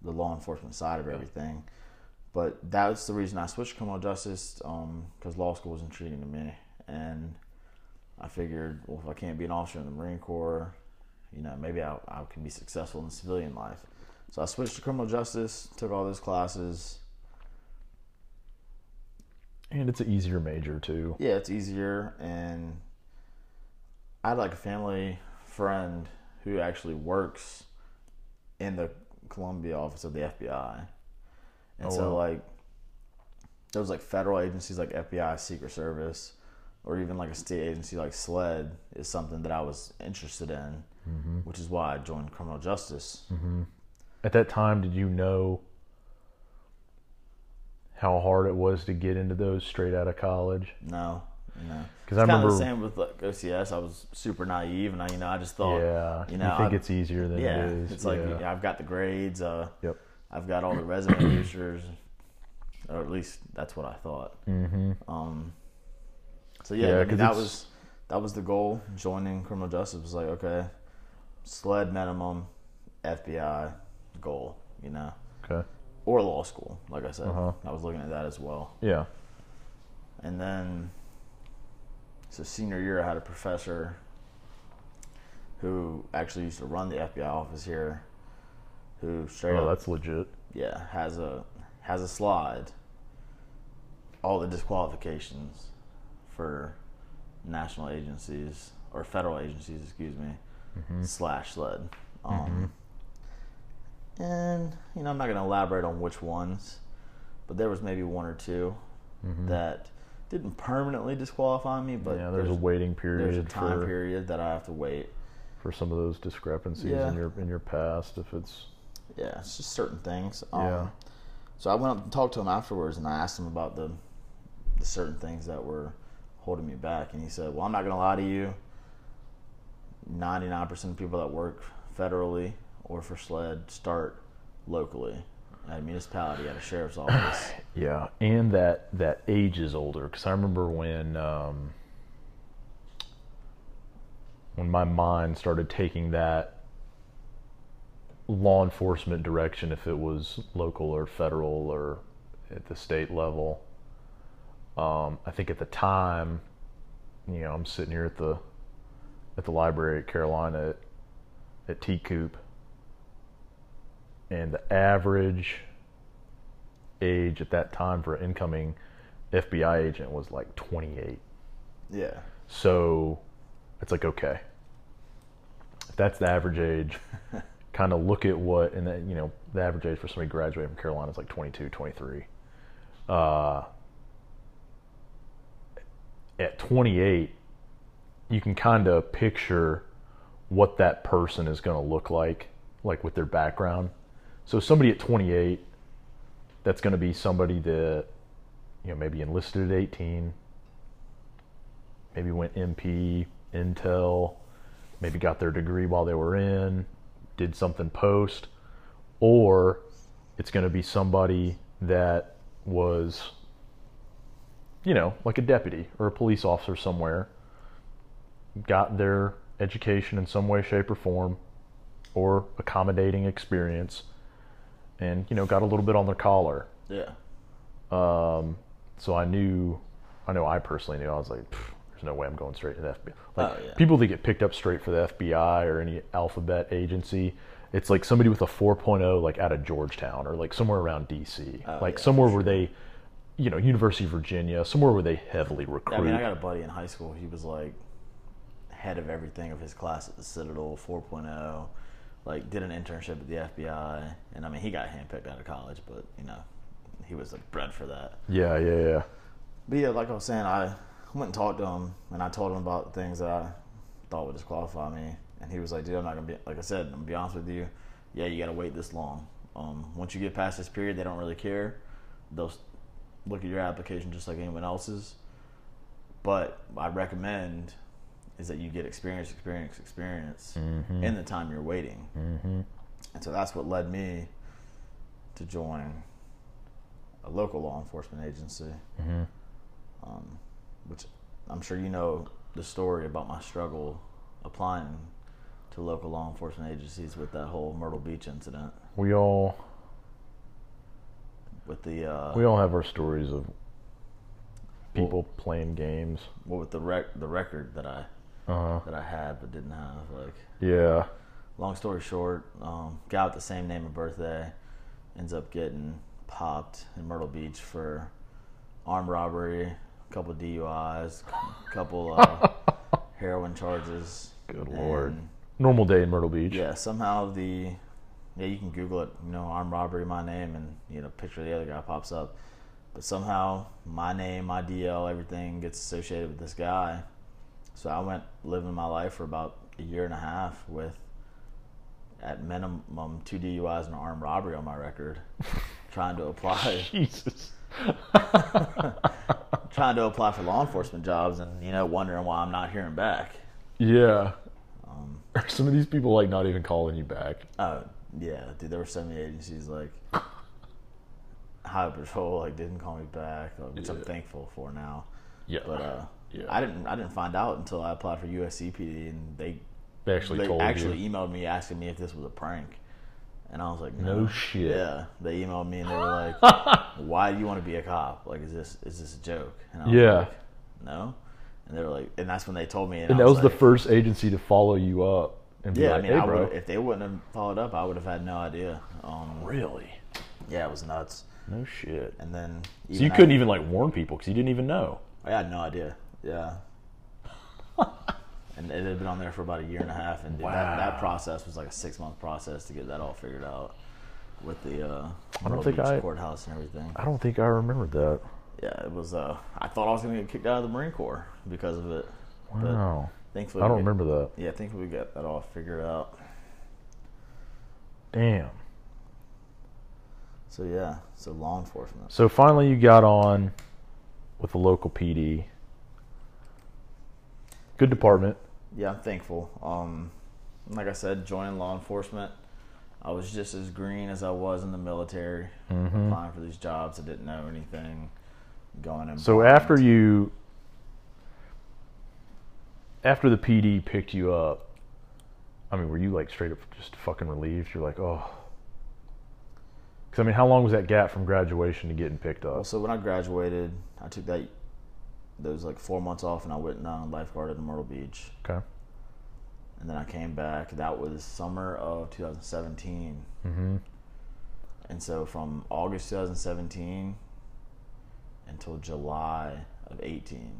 the law enforcement side of yeah. everything. But that's the reason I switched to criminal justice, because um, law school was intriguing to me. And I figured, well, if I can't be an officer in the Marine Corps, you know, maybe I, I can be successful in civilian life. So I switched to criminal justice, took all those classes. And it's an easier major, too. Yeah, it's easier. And I had, like, a family friend who actually works in the Columbia office of the F B I. And oh, so, wow. like, there was, like, federal agencies like F B I, Secret Service, or even, like, a state agency like SLED is something that I was interested in, mm-hmm. which is why I joined criminal justice. Mm-hmm. At that time, did you know how hard it was to get into those straight out of college? No. No. It's I remember, kind of the same with like O C S. I was super naive, and I, you know, I just thought, yeah, you know, you think I, it's easier than yeah, it is. It's like yeah. I've got the grades. Uh, yep. I've got all the resume users, or at least that's what I thought. Mm-hmm. Um, so yeah, yeah I mean, that was that was the goal. Joining criminal justice was like, okay, SLED minimum, F B I goal, you know, okay, or law school. Like I said, uh-huh. I was looking at that as well. Yeah, and then. So senior year, I had a professor who actually used to run the F B I office here. Who straight oh, up, that's legit. Yeah, has a has a slide. All the disqualifications for national agencies or federal agencies, excuse me, mm-hmm. slash SLED. Um, mm-hmm. And you know, I'm not going to elaborate on which ones, but there was maybe one or two mm-hmm. that. Didn't permanently disqualify me, but yeah, there's, there's a waiting period. There's a time for, period that I have to wait for some of those discrepancies yeah. in your in your past. If it's yeah, it's just certain things. Um, yeah. So I went up and talked to him afterwards, and I asked him about the the certain things that were holding me back, and he said, "Well, I'm not going to lie to you. ninety-nine percent of people that work federally or for SLED start locally." At a municipality, at a sheriff's office. Yeah, and that, that age is older. Because I remember when um, when my mind started taking that law enforcement direction, if it was local or federal or at the state level, Um, I think at the time, you know, I'm sitting here at the at the library at Carolina at, at T-Coop, and the average age at that time for an incoming F B I agent was like twenty-eight. Yeah. So it's like, okay, if that's the average age, kind of look at what, and then, you know, the average age for somebody graduating from Carolina is like twenty-two, twenty-three. Uh, at twenty-eight, you can kind of picture what that person is going to look like, like with their background. So somebody at twenty-eight, that's going to be somebody that, you know, maybe enlisted at eighteen, maybe went M P, Intel, maybe got their degree while they were in, did something post, or it's going to be somebody that was, you know, like a deputy or a police officer somewhere, got their education in some way, shape, or form, or accommodating experience, and, you know, got a little bit on their collar. Yeah. Um, so I knew, I know I personally knew, I was like, there's no way I'm going straight to the F B I. Like, oh, yeah. People that get picked up straight for the F B I or any alphabet agency, it's like somebody with a four point oh, like out of Georgetown or like somewhere around D C, oh, like yeah, somewhere where they, you know, University of Virginia, somewhere where they heavily recruit. I mean, I got a buddy in high school. He was like head of everything of his class at the Citadel, four point oh, like did an internship at the F B I. And I mean, he got handpicked out of college, but you know, he was bred for that. Yeah, yeah, yeah. But yeah, like I was saying, I went and talked to him, and I told him about things that I thought would disqualify me. And he was like, dude, I'm not going to be, like I said, I'm going to be honest with you. Yeah, you got to wait this long. Um, once you get past this period, they don't really care. They'll look at your application just like anyone else's. But I recommend is that you get experience, experience, experience mm-hmm. in the time you're waiting. Mm-hmm. And so that's what led me to join a local law enforcement agency, mm-hmm. um, which I'm sure you know the story about my struggle applying to local law enforcement agencies with that whole Myrtle Beach incident. We all with the uh, we all have our stories of people well, playing games. Well, with the rec- the record that I uh-huh. that I had but didn't have, like yeah. Long story short, um, guy with the same name and birthday ends up getting popped in Myrtle Beach for armed robbery, a couple of D U Is, a couple uh, heroin charges. Good Lord. Normal day in Myrtle Beach. Yeah, somehow the, yeah, you can Google it, you know, armed robbery, my name, and, you know, picture of the other guy pops up. But somehow my name, my D L, everything gets associated with this guy. So I went living my life for about a year and a half with, at minimum, two D U Is and an armed robbery on my record. Trying to apply, Jesus. trying to apply for law enforcement jobs, and you know, wondering why I'm not hearing back. Yeah. Um, Are some of these people like not even calling you back? Oh uh, yeah, dude. There were so many agencies like Highway Patrol like didn't call me back, which yeah. I'm thankful for now. Yeah. But uh, yeah. I didn't. I didn't find out until I applied for U S C P D, and they they actually they told actually you. emailed me asking me if this was a prank. And I was like, no, no shit. Yeah, they emailed me and they were like, "Why do you want to be a cop? Like, is this is this a joke?" And I was yeah. like, no. And they were like, and that's when they told me. And, and I that was, was like, the first agency to follow you up. And be yeah, like, I mean, hey, I bro. if they wouldn't have followed up, I would have had no idea. Um, really? Yeah, it was nuts. No shit. And then even so you I, couldn't even like warn people because you didn't even know. I had no idea. Yeah. And it had been on there for about a year and a half, and dude, wow. that, that process was like a six-month process to get that all figured out with the uh, Myrtle Beach I, courthouse and everything. I don't think I remembered that. Yeah, it was. Uh, I thought I was going to get kicked out of the Marine Corps because of it. Wow. But thankfully, I don't we, remember that. Yeah, thankfully we got that all figured out. Damn. So yeah, so law enforcement. So finally, you got on with the local P D. Good department. Yeah, I'm thankful. Um, like I said, joining law enforcement, I was just as green as I was in the military, mm-hmm. applying for these jobs. I didn't know anything going in. So after you, after the P D picked you up, I mean, were you like straight up just fucking relieved? You're like, oh. Because I mean, how long was that gap from graduation to getting picked up? Well, so when I graduated, I took that there was like four months off, and I went down and lifeguarded in Myrtle Beach. Okay. And then I came back. That was summer of twenty seventeen. Mm-hmm. And so from August twenty seventeen until July of eighteen.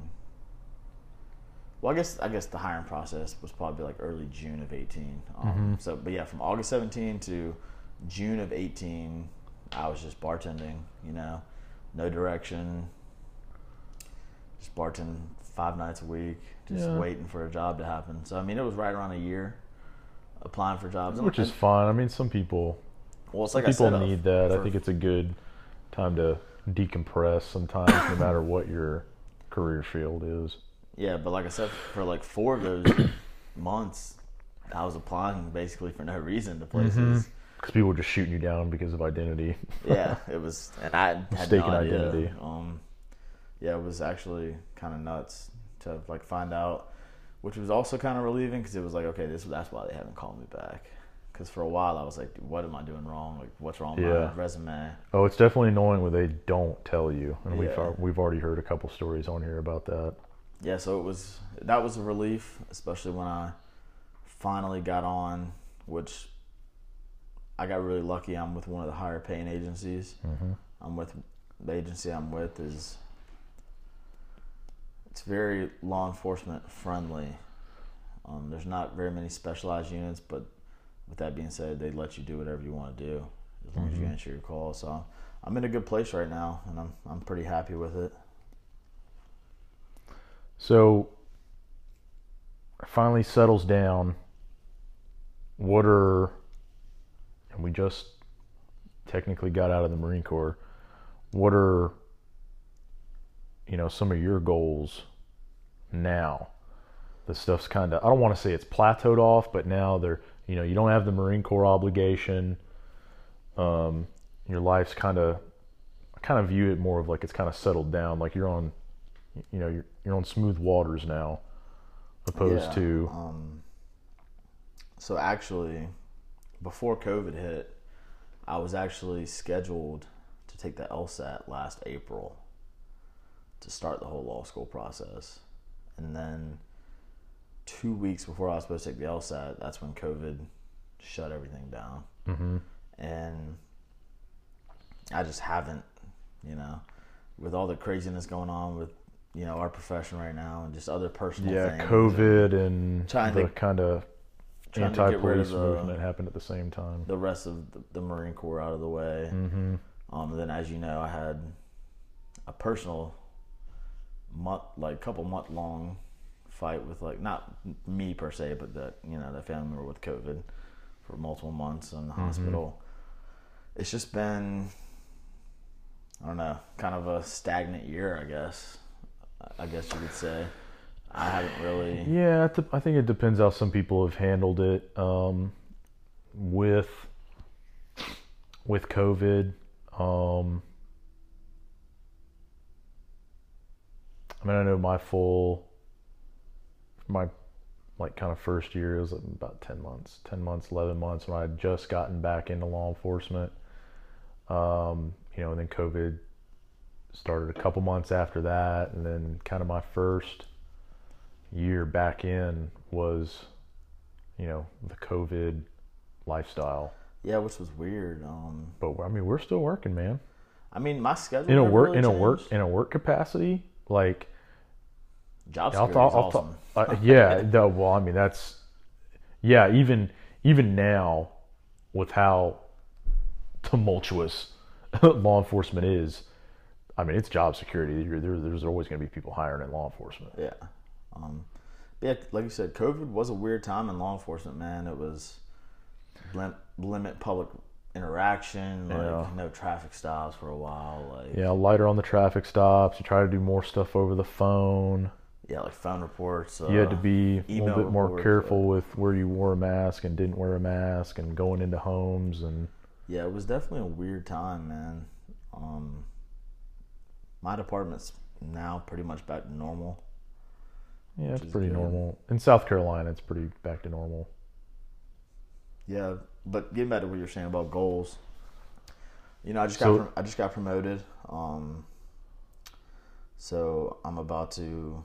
Well, I guess I guess the hiring process was probably like early June of eighteen. Um, mm-hmm. So, but yeah, from August seventeen to June of eighteen, I was just bartending. You know, no direction. Just bartending five nights a week, just yeah. waiting for a job to happen. So I mean, it was right around a year applying for jobs, which and, is fine. I mean, some people, well, it's like people I said, need uh, that. I think it's a good time to decompress sometimes, no matter what your career field is. Yeah, but like I said, for like four of those months, I was applying basically for no reason to places. Mm-hmm. Because people were just shooting you down because of identity. Yeah, it was, and I had mistaken no idea. identity. Um, yeah, it was actually kind of nuts to like find out, which was also kind of relieving because it was like, okay, this that's why they haven't called me back. Because for a while I was like, what am I doing wrong? Like, what's wrong with yeah. my resume? Oh, it's definitely annoying when they don't tell you, and yeah. we've we've already heard a couple stories on here about that. Yeah, so it was that was a relief, especially when I finally got on, which I got really lucky. I'm with one of the higher paying agencies. Mm-hmm. I'm with the agency I'm with is it's very law enforcement friendly. Um, there's not very many specialized units, but with that being said, they let you do whatever you want to do as long mm-hmm. as you answer your call. So I'm in a good place right now, and I'm I'm pretty happy with it. So, it finally settles down. What are, and we just technically got out of the Marine Corps, what are, you know, some of your goals now? The stuff's kind of, I don't want to say it's plateaued off, but now they're, you know, you don't have the Marine Corps obligation. Um, your life's kind of, I kind of view it more of like it's kind of settled down, like you're on, you know, you're you're on smooth waters now, opposed yeah, to. Um, so actually, before COVID hit, I was actually scheduled to take the LSAT last April to start the whole law school process, and then two weeks before I was supposed to take the LSAT, that's when COVID shut everything down, mm-hmm. and I just haven't, you know, with all the craziness going on with. You know, our profession right now and just other personal yeah, things. Yeah, COVID and the kind of anti-police movement happened at the same time. The rest of the, the Marine Corps out of the way. Mm-hmm. Um, and then, as you know, I had a personal, month, like, couple month long fight with, like, not me per se, but that, you know, that family member with COVID for multiple months in the mm-hmm. hospital. It's just been, I don't know, kind of a stagnant year, I guess. I guess you could say I haven't really. Yeah, I think it depends how some people have handled it. Um, with with COVID, um, I mean, I know my full my like kind of first year was about ten months, ten months, eleven months when I had just gotten back into law enforcement. Um, you know, and then COVID. Started a couple months after that, and then kind of my first year back in was, you know, the COVID lifestyle. Yeah, which was weird. Um, but I mean, we're still working, man. I mean, my schedule in a work really in changed. a work in a work capacity, like job security is awesome. Uh, yeah, no, well, I mean that's yeah. Even even now, with how tumultuous law enforcement is. I mean, it's job security. There, there's always going to be people hiring in law enforcement. Yeah. Um, yeah, like you said, COVID was a weird time in law enforcement, man. It was lim- limit public interaction, like yeah. no traffic stops for a while. Like Yeah, lighter on the traffic stops. You try to do more stuff over the phone. Yeah, like phone reports. Uh, you had to be a little bit more careful with where you wore a mask and didn't wear a mask and going into homes. And yeah, it was definitely a weird time, man. Um... My department's now pretty much back to normal. Yeah, it's pretty good. normal. In South Carolina, it's pretty back to normal. Yeah, but getting back to what you were saying about goals, you know, I just so, got I just got promoted. Um, So I'm about to,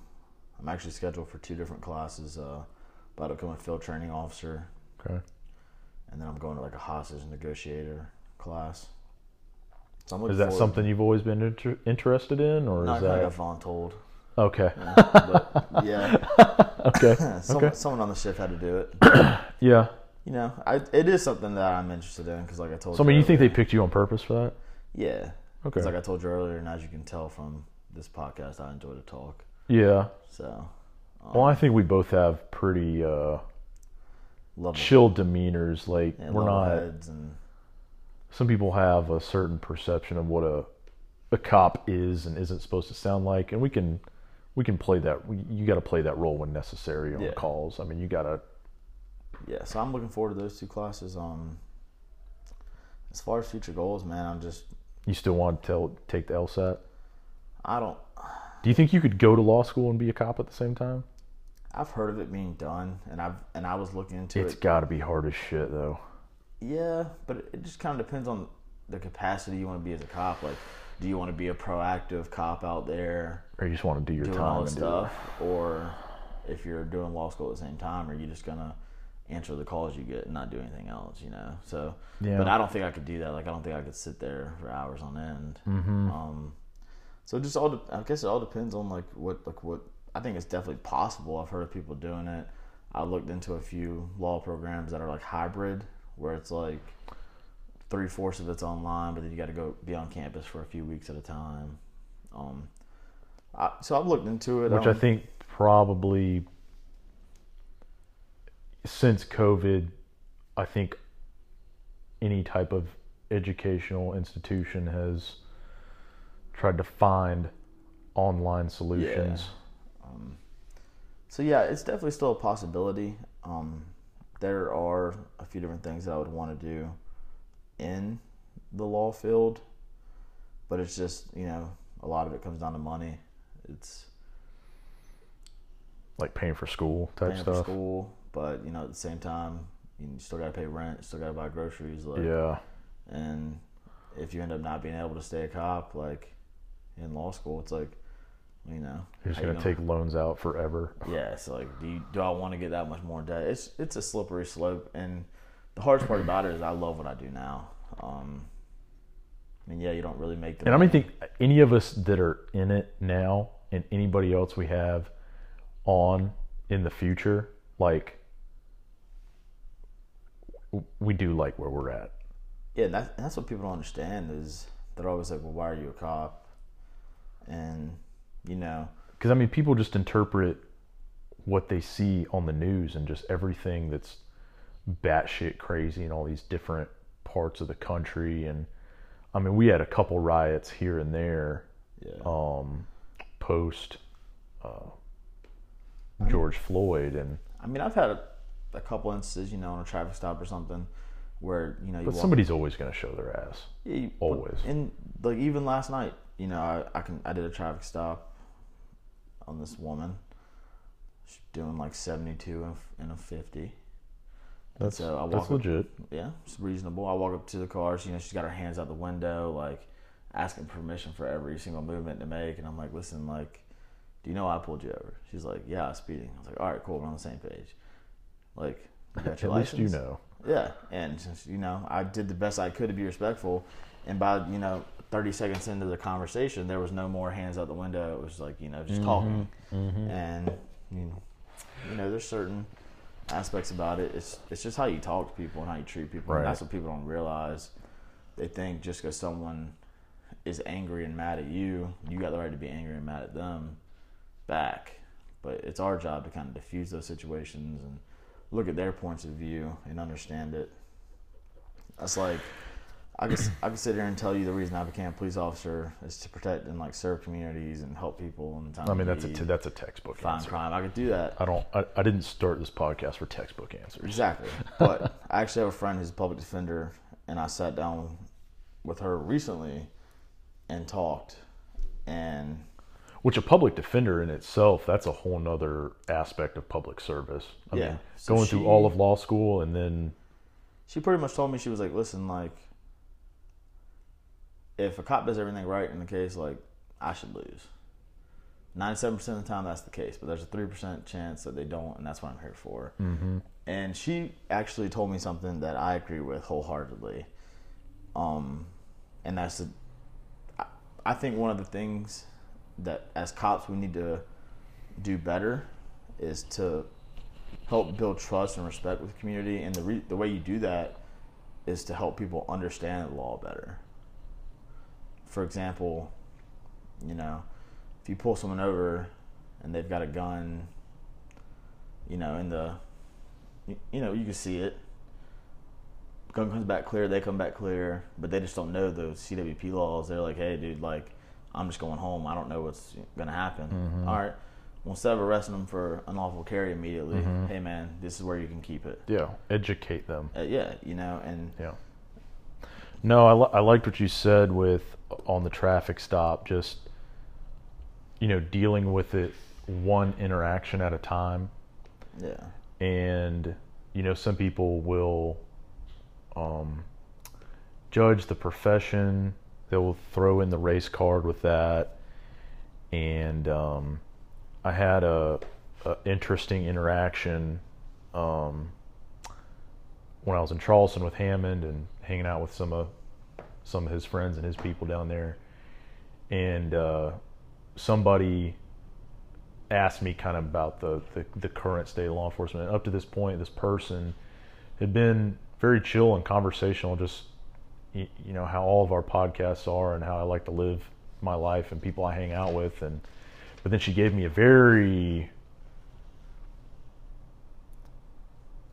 I'm actually scheduled for two different classes. Uh, about to become a field training officer. Okay. And then I'm going to like a hostage negotiator class. So I'm is that forward. something you've always been inter- interested in, or Not is that? Not voluntold. Okay. Yeah. But, yeah. okay. Some, okay. Someone on the shift had to do it. yeah. You know, I, it is something that I'm interested in because, like I told so, you. So, I mean, you earlier, think they picked you on purpose for that? Yeah. Okay. Because, like I told you earlier, and as you can tell from this podcast, I enjoy to talk. Yeah. So. Um, well, I think we both have pretty uh, chill demeanors. Like yeah, we're not. Heads and, some people have a certain perception of what a a cop is and isn't supposed to sound like, and we can we can play that. We, you got to play that role when necessary on yeah. calls. I mean, you got to. Yeah, so I'm looking forward to those two classes. Um, as far as future goals, man, I'm just... You still want to tell, take the LSAT? I don't... Do you think you could go to law school and be a cop at the same time? I've heard of it being done, and I've and I was looking into it's it. It's got to be hard as shit, though. Yeah, but it just kind of depends on the capacity you want to be as a cop. Like, do you want to be a proactive cop out there? Or you just want to do your time all and stuff? Do or if you're doing law school at the same time, are you just going to... answer the calls you get and not do anything else, you know? So, yeah. But I don't think I could do that. Like, I don't think I could sit there for hours on end. Mm-hmm. Um, so just all, de- I guess it all depends on like what, like what, I think it's definitely possible. I've heard of people doing it. I looked into a few law programs that are like hybrid where it's like three fourths of it's online, but then you got to go be on campus for a few weeks at a time. Um, I, so I've looked into it. Which um, I think probably since COVID, I think any type of educational institution has tried to find online solutions. Yeah. Um, so yeah, it's definitely still a possibility. Um, there are a few different things that I would want to do in the law field, but it's just, you know, a lot of it comes down to money. It's like paying for school type paying stuff. Paying for school. But, you know, at the same time, you still got to pay rent. You still got to buy groceries. Like, yeah. And if you end up not being able to stay a cop, like, in law school, it's like, you know. You're just going to take loans out forever. Yeah. So, like, do you, do I want to get that much more debt? It's it's a slippery slope. And the hardest part about it is I love what I do now. Um, I mean, yeah, you don't really make the money. And I don't think any of us that are in it now and anybody else we have on in the future, like, we do like where we're at. Yeah, that, that's what people don't understand is they're always like, well, why are you a cop? And, you know. Because, I mean, people just interpret what they see on the news and just everything that's batshit crazy in all these different parts of the country. And, I mean, we had a couple riots here and there yeah. um, post uh, George Floyd. And I mean, I've had... a a couple instances, you know, on a traffic stop or something where, you know, you but somebody's in. always going to show their ass. Yeah, you, always. And like even last night, you know, I, I can I did a traffic stop on this woman. She's doing like seventy-two and a fifty. That's, so I walk that's up, legit. Yeah, it's reasonable. I walk up to the car. She, you know, she's got her hands out the window, like asking permission for every single movement to make. And I'm like, listen, like, do you know I pulled you over? She's like, yeah, I was speeding. I was like, all right, cool. We're on the same page. Like, you got your At license. Least you know. Yeah. And, you know, I did the best I could to be respectful. And by, you know, thirty seconds into the conversation, there was no more hands out the window. It was like, you know, just mm-hmm. talking. Mm-hmm. And, you know, you know, there's certain aspects about it. It's it's just how you talk to people and how you treat people. Right. And that's what people don't realize. They think just because someone is angry and mad at you, you got the right to be angry and mad at them back. But it's our job to kind of diffuse those situations and look at their points of view and understand it. That's like, I could, I could sit here and tell you the reason I became a police officer is to protect and like serve communities and help people in time. I mean, that's a, that's a textbook find answer. Crime. I could do that. I don't, I, I didn't start this podcast for textbook answers. Exactly. But I actually have a friend who's a public defender, and I sat down with her recently and talked. And which a public defender in itself, that's a whole nother aspect of public service. I yeah. mean, so going she, through all of law school and then... She pretty much told me, she was like, listen, like, if a cop does everything right in the case, like, I should lose. ninety-seven percent of the time that's the case, but there's a three percent chance that they don't, and that's what I'm here for. Mm-hmm. And she actually told me something that I agree with wholeheartedly. Um, and that's, the, I, I think one of the things that as cops we need to do better is to help build trust and respect with the community. And the re, the way you do that is to help people understand the law better. For example, you know, if you pull someone over and they've got a gun, you know, in the, you know, you can see it. Gun comes back clear, they come back clear, but they just don't know the C W P laws. They're like, hey, dude, like, I'm just going home. I don't know what's going to happen. Mm-hmm. All right. Well, instead of arresting them for unlawful carry immediately, mm-hmm. hey, man, this is where you can keep it. Yeah. Educate them. Uh, yeah. You know, and. Yeah. No, I, li- I liked what you said with on the traffic stop, just. You know, dealing with it one interaction at a time. Yeah. And, you know, some people will um, judge the profession. They'll throw in the race card with that. And um, I had a, a interesting interaction um, when I was in Charleston with Hammond and hanging out with some of some of his friends and his people down there. And uh somebody asked me kind of about the, the, the current state of law enforcement. And up to this point, this person had been very chill and conversational, just, you, you know, how all of our podcasts are and how I like to live my life and people I hang out with. And but then she gave me a very,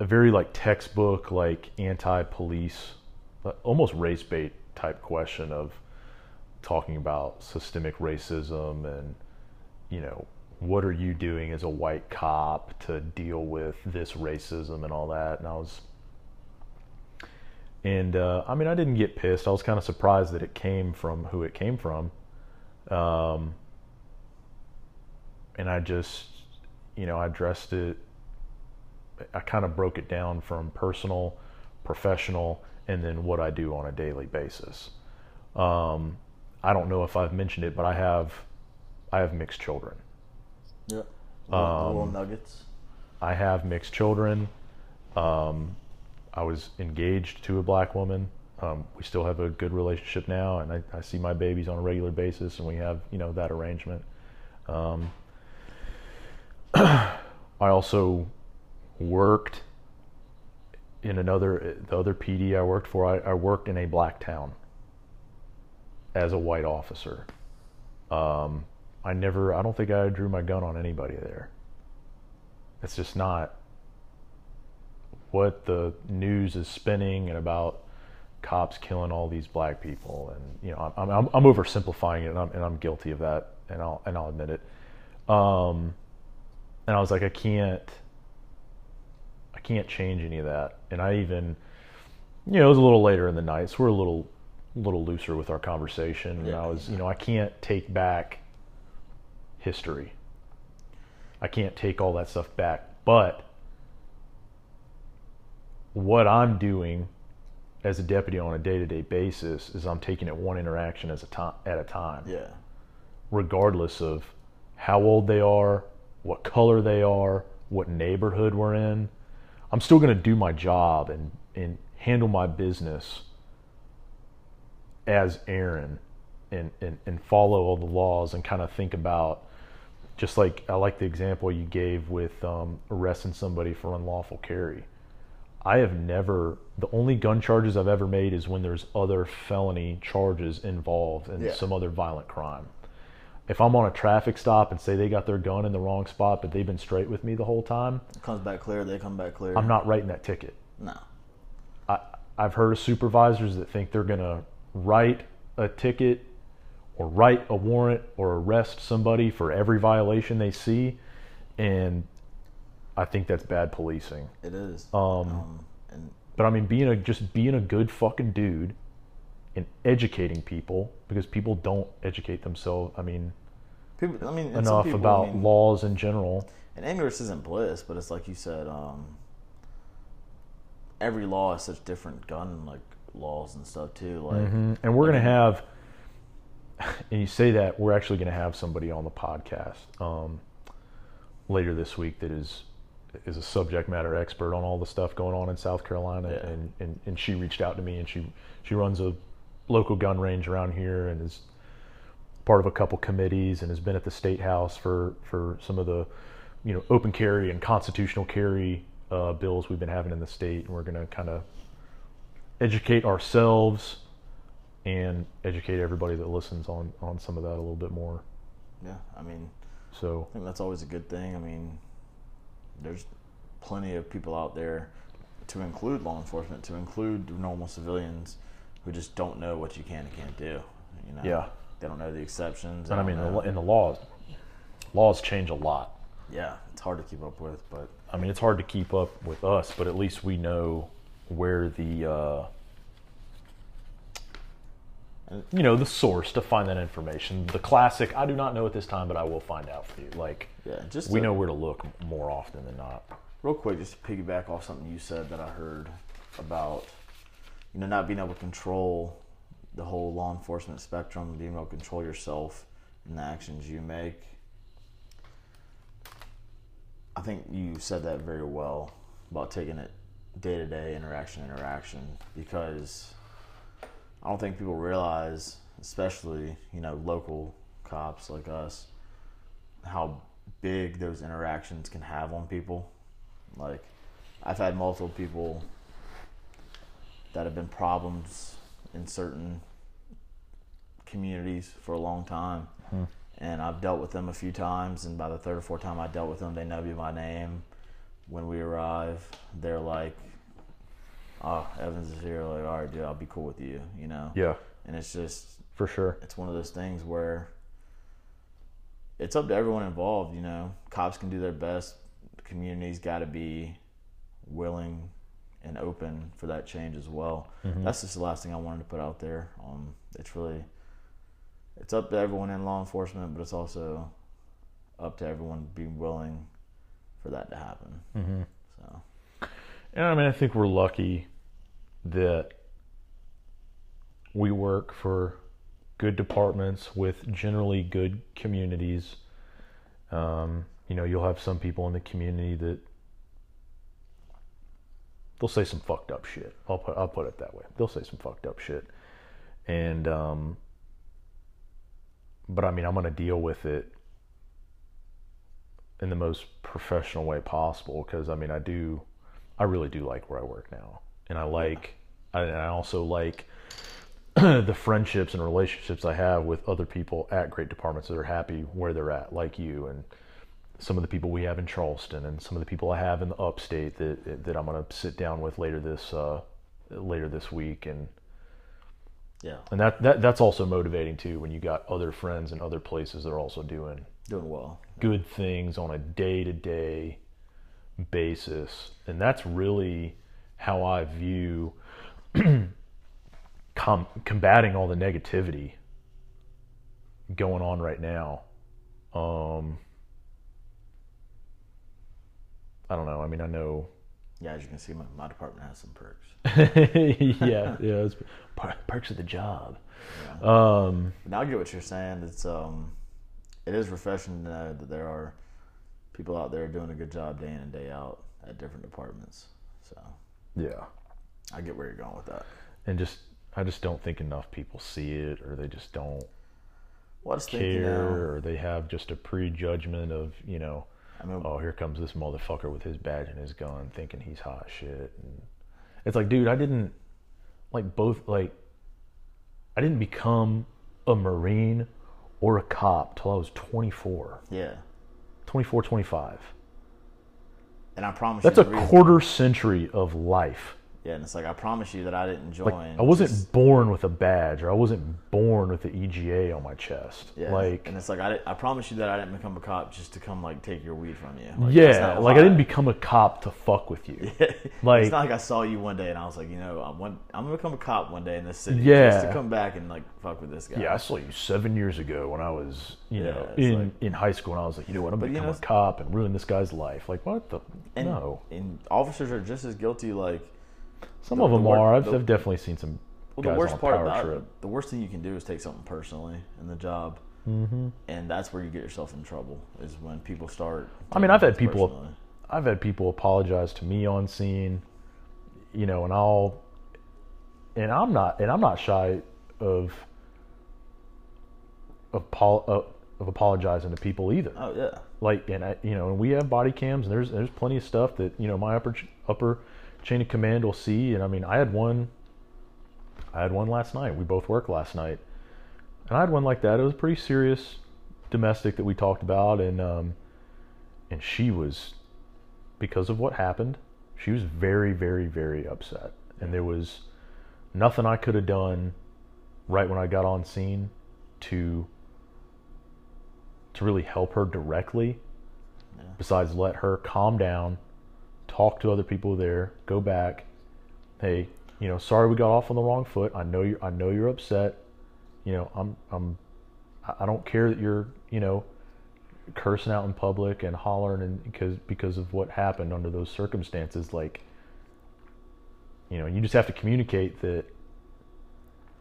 a very like textbook, like anti-police, almost race-bait type question of, talking about systemic racism and, you know, what are you doing as a white cop to deal with this racism and all that. And I was, and uh, I mean, I didn't get pissed. I was kind of surprised that it came from who it came from. Um, and I just, you know, I addressed it. I kind of broke it down from personal, professional, and then what I do on a daily basis. Um, I don't know if I've mentioned it, but I have, I have mixed children. Yeah, um, little nuggets. I have mixed children. Um, I was engaged to a black woman. Um, we still have a good relationship now, and I, I see my babies on a regular basis, and we have, you know, that arrangement. Um, I also worked in another, the other P D I worked for, I, I worked in a black town. As a white officer, um, I never, I don't think I drew my gun on anybody there. It's just not what the news is spinning and about cops killing all these black people. And, you know, I'm, I'm, I'm oversimplifying it and I'm, and I'm guilty of that and I'll, and I'll admit it. Um, and I was like, I can't, I can't change any of that. And I even, you know, it was a little later in the night, so we're a little, little looser with our conversation. And yeah. I was, you know, I can't take back history. I can't take all that stuff back. But what I'm doing as a deputy on a day-to-day basis is I'm taking it one interaction as a time, at a time. Yeah. Regardless of how old they are, what color they are, what neighborhood we're in, I'm still going to do my job and, and handle my business as Aaron and, and, and follow all the laws and kind of think about, just like, I like the example you gave with um, arresting somebody for unlawful carry. I have never, the only gun charges I've ever made is when there's other felony charges involved in yeah. some other violent crime. If I'm on a traffic stop and say they got their gun in the wrong spot, but they've been straight with me the whole time. It comes back clear, they come back clear. I'm not writing that ticket. No. I, I've heard of supervisors that think they're going to write a ticket or write a warrant or arrest somebody for every violation they see, and I think that's bad policing. It is. Um, um and but I mean, being a just being a good fucking dude and educating people, because people don't educate themselves. I mean, people, I mean enough people, about I mean, laws in general. And ignorance isn't bliss, but it's like you said. Um, every law is such different gun like. Laws and stuff too, like, mm-hmm. and we're like, gonna have and you say that, we're actually going to have somebody on the podcast um, later this week that is is a subject matter expert on all the stuff going on in South Carolina. Yeah. And, and, and she reached out to me, and she, she runs a local gun range around here and is part of a couple committees and has been at the State House for, for some of the, you know, open carry and constitutional carry uh, bills we've been having in the state. And we're going to kind of educate ourselves and educate everybody that listens on, on some of that a little bit more. Yeah. I mean, so I think that's always a good thing. I mean, there's plenty of people out there, to include law enforcement, to include normal civilians, who just don't know what you can and can't do. You know, yeah, they don't know the exceptions. And I mean, know. and the laws, laws change a lot. Yeah, it's hard to keep up with, but I mean, it's hard to keep up with us, but at least we know where the, uh, you know, the source to find that information. The classic, I do not know at this time, but I will find out for you. Like, yeah, just we to, know where to look more often than not. Real quick, just to piggyback off something you said that I heard about, you know, not being able to control the whole law enforcement spectrum, being able to control yourself and the actions you make. I think you said that very well about taking it day-to-day, interaction, interaction, because I don't think people realize, especially, you know, local cops like us, how big those interactions can have on people. Like, I've had multiple people that have been problems in certain communities for a long time. Hmm. And I've dealt with them a few times, and by the third or fourth time I dealt with them, they know me by name. When we arrive, they're like, oh, Evans is here, like, all right, dude, I'll be cool with you, you know? Yeah. And it's just... For sure. It's one of those things where it's up to everyone involved, you know? Cops can do their best. The community's got to be willing and open for that change as well. Mm-hmm. That's just the last thing I wanted to put out there. Um, it's really... It's up to everyone in law enforcement, but it's also up to everyone being willing for that to happen. Mm-hmm. So, and I mean, I think we're lucky that we work for good departments with generally good communities. Um, you know, you'll have some people in the community that they'll say some fucked up shit. I'll put, I'll put it that way. They'll say some fucked up shit. And, um, but I mean, I'm going to deal with it in the most professional way possible. Cause I mean, I do, I really do like where I work now. And I like, I, and I also like the friendships and relationships I have with other people at great departments that are happy where they're at, like you, and some of the people we have in Charleston, and some of the people I have in the upstate that, that I'm going to sit down with later this, uh, later this week. And, yeah, and that, that that's also motivating too, when you got other friends and other places that are also doing doing well, good yeah. things on a day to day basis, and that's really how I view com- combating all the negativity going on right now. Um, I don't know. I mean, I know. Yeah, as you can see, my, my department has some perks. yeah, yeah, was per- perks of the job. Yeah. Um, now I get what you're saying. It's um, it is refreshing to know that there are people out there doing a good job day in and day out at different departments. So yeah, I get where you're going with that. And just, I just don't think enough people see it, or they just don't well, just care, think, you know, or they have just a prejudgment of, you know. I mean, oh, here comes this motherfucker with his badge and his gun thinking he's hot shit. And it's like, dude, I didn't, like, both, like, I didn't become a Marine or a cop till I was twenty-four. Yeah. twenty-four, twenty-five. And I promise That's you. That's a reason. quarter century of life. Yeah, and it's like, I promise you that I didn't join. Like, I wasn't just... born with a badge, or I wasn't born with the E G A on my chest. Yeah, like, and it's like, I, I promise you that I didn't become a cop just to come, like, take your weed from you. Like, yeah, like, I didn't become a cop to fuck with you. Yeah. Like, it's not like I saw you one day and I was like, you know, I want, I'm going to become a cop one day in this city yeah. just to come back and, like, fuck with this guy. Yeah, I saw you seven years ago when I was, you yeah, know, in, like, in high school, and I was like, you know what, I'm going to become you know, a cop and ruin this guy's life. Like, what the? And, no. And officers are just as guilty, like... Some the, of them the, are. I've, the, I've definitely seen some Well, the worst part about it, the worst thing you can do is take something personally in the job, mm-hmm. and that's where you get yourself in trouble. Is when people start. I mean, I've had people, personally. I've had people apologize to me on scene, you know, and I'll, and I'm not, and I'm not shy of, of, of apologizing to people either. Oh yeah. Like, and I, you know, and we have body cams, and there's there's plenty of stuff that you know my upper upper chain of command will see, and I mean, I had one. I had one last night. We both worked last night. And I had one like that. It was pretty serious domestic that we talked about. And um, and she was, because of what happened, she was very, very, very upset. And there was nothing I could have done right when I got on scene to, to really help her directly, yeah. besides let her calm down, talk to other people there, go back, hey, you know, sorry we got off on the wrong foot. I know you're, I know you're upset. You know, I'm, I'm, I don't care that you're, you know, cursing out in public and hollering and because, because of what happened under those circumstances. Like, you know, you just have to communicate that.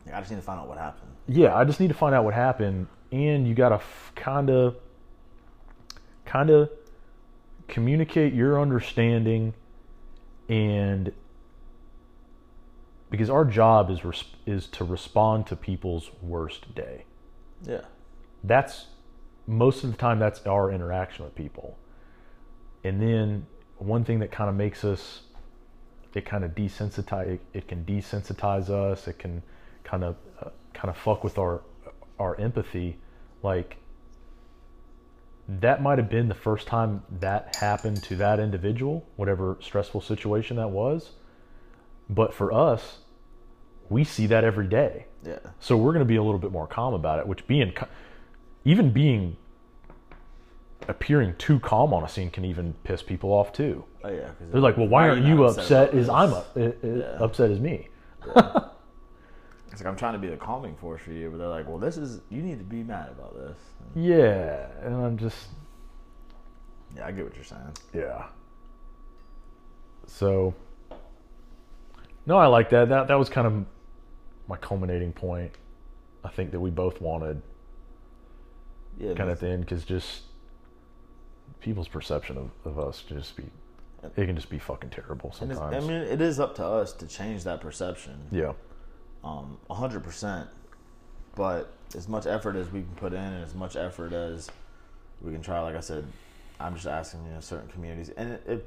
Yeah, I just need to find out what happened. Yeah, I just need to find out what happened. And you got to kind of, kind of communicate your understanding and... Because our job is resp- is to respond to people's worst day. Yeah. That's, most of the time, that's our interaction with people. And then one thing that kind of makes us, it kind of desensitize, it, it can desensitize us, it can kind of uh, kind of fuck with our our empathy. Like, that might have been the first time that happened to that individual, whatever stressful situation that was. But for us, we see that every day. Yeah. So we're going to be a little bit more calm about it, which being, even being, appearing too calm on a scene can even piss people off too. Oh yeah. They're like, well, why aren't you upset as I'm up, yeah. upset as me? Yeah. It's like, I'm trying to be the calming force for you, but they're like, well, this is, you need to be mad about this. And yeah. And I'm just. Yeah, I get what you're saying. Yeah. So. No, I like that. That that was kind of my culminating point, I think, that we both wanted. Yeah, kind of at the end, because just people's perception of, of us can just be, it can just be fucking terrible sometimes. I mean, it is up to us to change that perception. Yeah. Um, one hundred percent. But as much effort as we can put in and as much effort as we can try, like I said, I'm just asking, you know, certain communities. And if,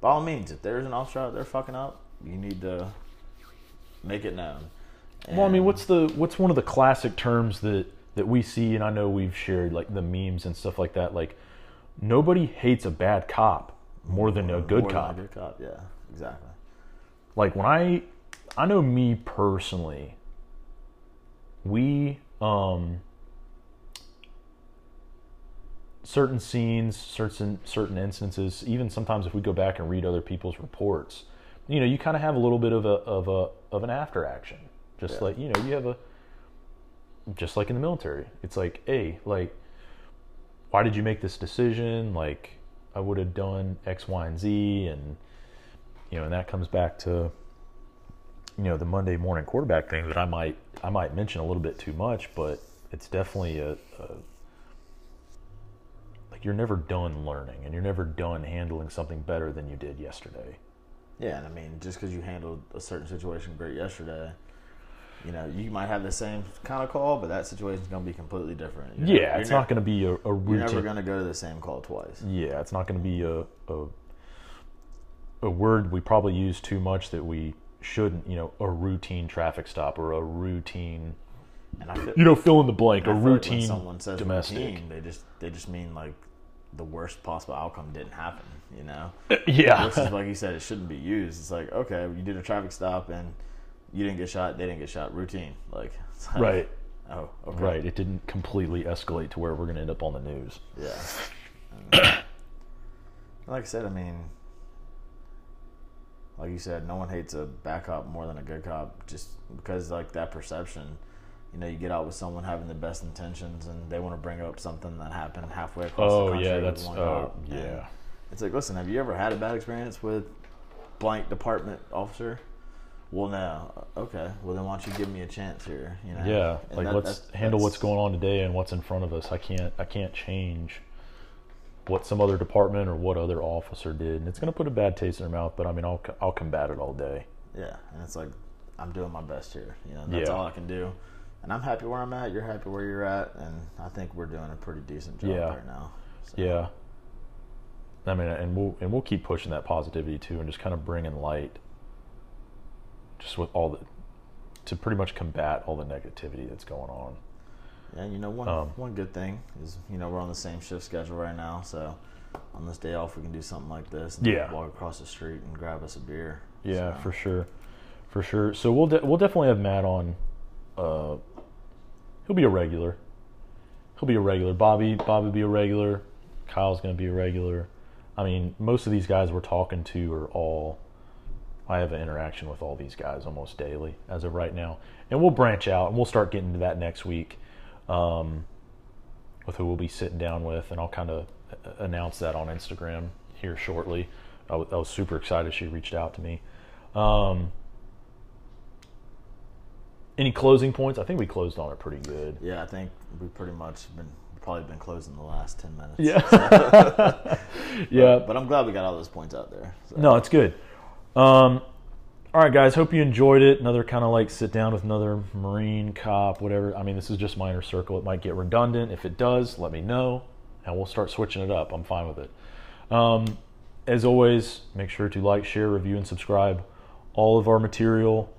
by all means, if there's an officer out there fucking up, you need to make it known. And well, I mean, what's the what's one of the classic terms that, that we see, and I know we've shared, like the memes and stuff like that. Like, nobody hates a bad cop more than a good more cop. Than a good cop, yeah, exactly. Like when I, I know me personally. We um, certain scenes, certain certain instances, even sometimes if we go back and read other people's reports. You know, you kind of have a little bit of a of a of an after action, just yeah. like you know, you have a just like in the military. It's like, hey, like, why did you make this decision? Like, I would have done X, Y, and Z, and you know, and that comes back to you know the Monday morning quarterback thing that I might I might mention a little bit too much, but it's definitely a, a like you're never done learning, and you're never done handling something better than you did yesterday. Yeah, and I mean, just because you handled a certain situation great yesterday, you know, you might have the same kind of call, but that situation's going to be completely different. You know? Yeah, you're it's ne- not going to be a, a routine. You're never going to go to the same call twice. Yeah, it's not going to be a, a a word we probably use too much that we shouldn't, you know, a routine traffic stop or a routine, and I feel, you know, fill in the blank, a routine like when someone says domestic. Routine, they just they just mean like. The worst possible outcome didn't happen, you know? Yeah. Which is, like you said, it shouldn't be used. It's like, okay, you did a traffic stop and you didn't get shot, they didn't get shot. Routine. Like, like right. Oh, okay. Right. It didn't completely escalate to where we're going to end up on the news. Yeah. Like I said, I mean, like you said, no one hates a bad cop more than a good cop just because, like, that perception. You know, you get out with someone having the best intentions, and they want to bring up something that happened halfway across oh, the country. Oh yeah, that's oh uh, yeah. It's like, listen, have you ever had a bad experience with blank department officer? well, no, okay, well, then why don't you give me a chance here, you know? Yeah, and like, that, let's that's, handle that's, what's going on today and what's in front of us. I can't, I can't change what some other department or what other officer did, and it's going to put a bad taste in their mouth, but, I mean, I'll, I'll combat it all day. Yeah, and it's like, I'm doing my best here, you know, that's yeah. all I can do. And I'm happy where I'm at, you're happy where you're at, and I think we're doing a pretty decent job yeah. right now. So. Yeah. I mean, and we'll, and we'll keep pushing that positivity, too, and just kind of bringing light just with all the, to pretty much combat all the negativity that's going on. Yeah, you know, one um, one good thing is, you know, we're on the same shift schedule right now, so on this day off we can do something like this and yeah. walk across the street and grab us a beer. Yeah, so. for sure. For sure. So we'll de- we'll definitely have Matt on. Uh, he'll be a regular. He'll be a regular. Bobby, Bobby will be a regular. Kyle's going to be a regular. I mean, most of these guys we're talking to are all, I have an interaction with all these guys almost daily as of right now. And we'll branch out, and we'll start getting to that next week um, with who we'll be sitting down with, and I'll kind of announce that on Instagram here shortly. I, w- I was super excited she reached out to me. Um, any closing points? I think we closed on it pretty good. Yeah, I think we pretty much been... probably been closing the last ten minutes. Yeah. So. yeah. But, but I'm glad we got all those points out there. So. No, it's good. Um, all right, guys. Hope you enjoyed it. Another kind of like sit down with another Marine, cop, whatever. I mean, this is just my inner circle. It might get redundant. If it does, let me know, and we'll start switching it up. I'm fine with it. Um, as always, make sure to like, share, review, and subscribe. All of our material,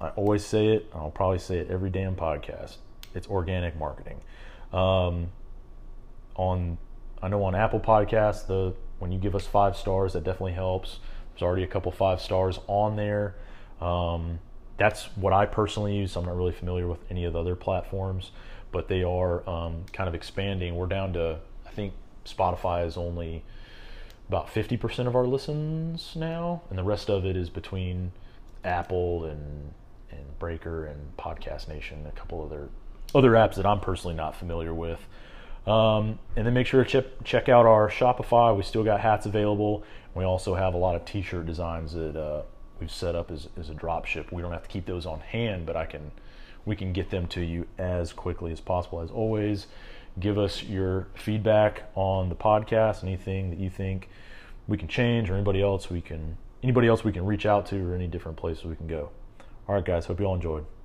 I always say it, and I'll probably say it every damn podcast. It's organic marketing. Um, on, I know on Apple Podcasts, the, when you give us five stars, that definitely helps. There's already a couple five stars on there. Um, that's what I personally use. I'm not really familiar with any of the other platforms, but they are, um, kind of expanding. We're down to, I think Spotify is only about fifty percent of our listens now. And the rest of it is between Apple and, and Breaker and Podcast Nation, a couple other other apps that I'm personally not familiar with. Um, and then make sure to ch- check out our Shopify. We still got hats available. We also have a lot of t-shirt designs that uh, we've set up as, as a drop ship. We don't have to keep those on hand, but I can, we can get them to you as quickly as possible. As always, give us your feedback on the podcast, anything that you think we can change, or anybody else we can, anybody else we can reach out to, or any different places we can go. All right, guys, hope you all enjoyed.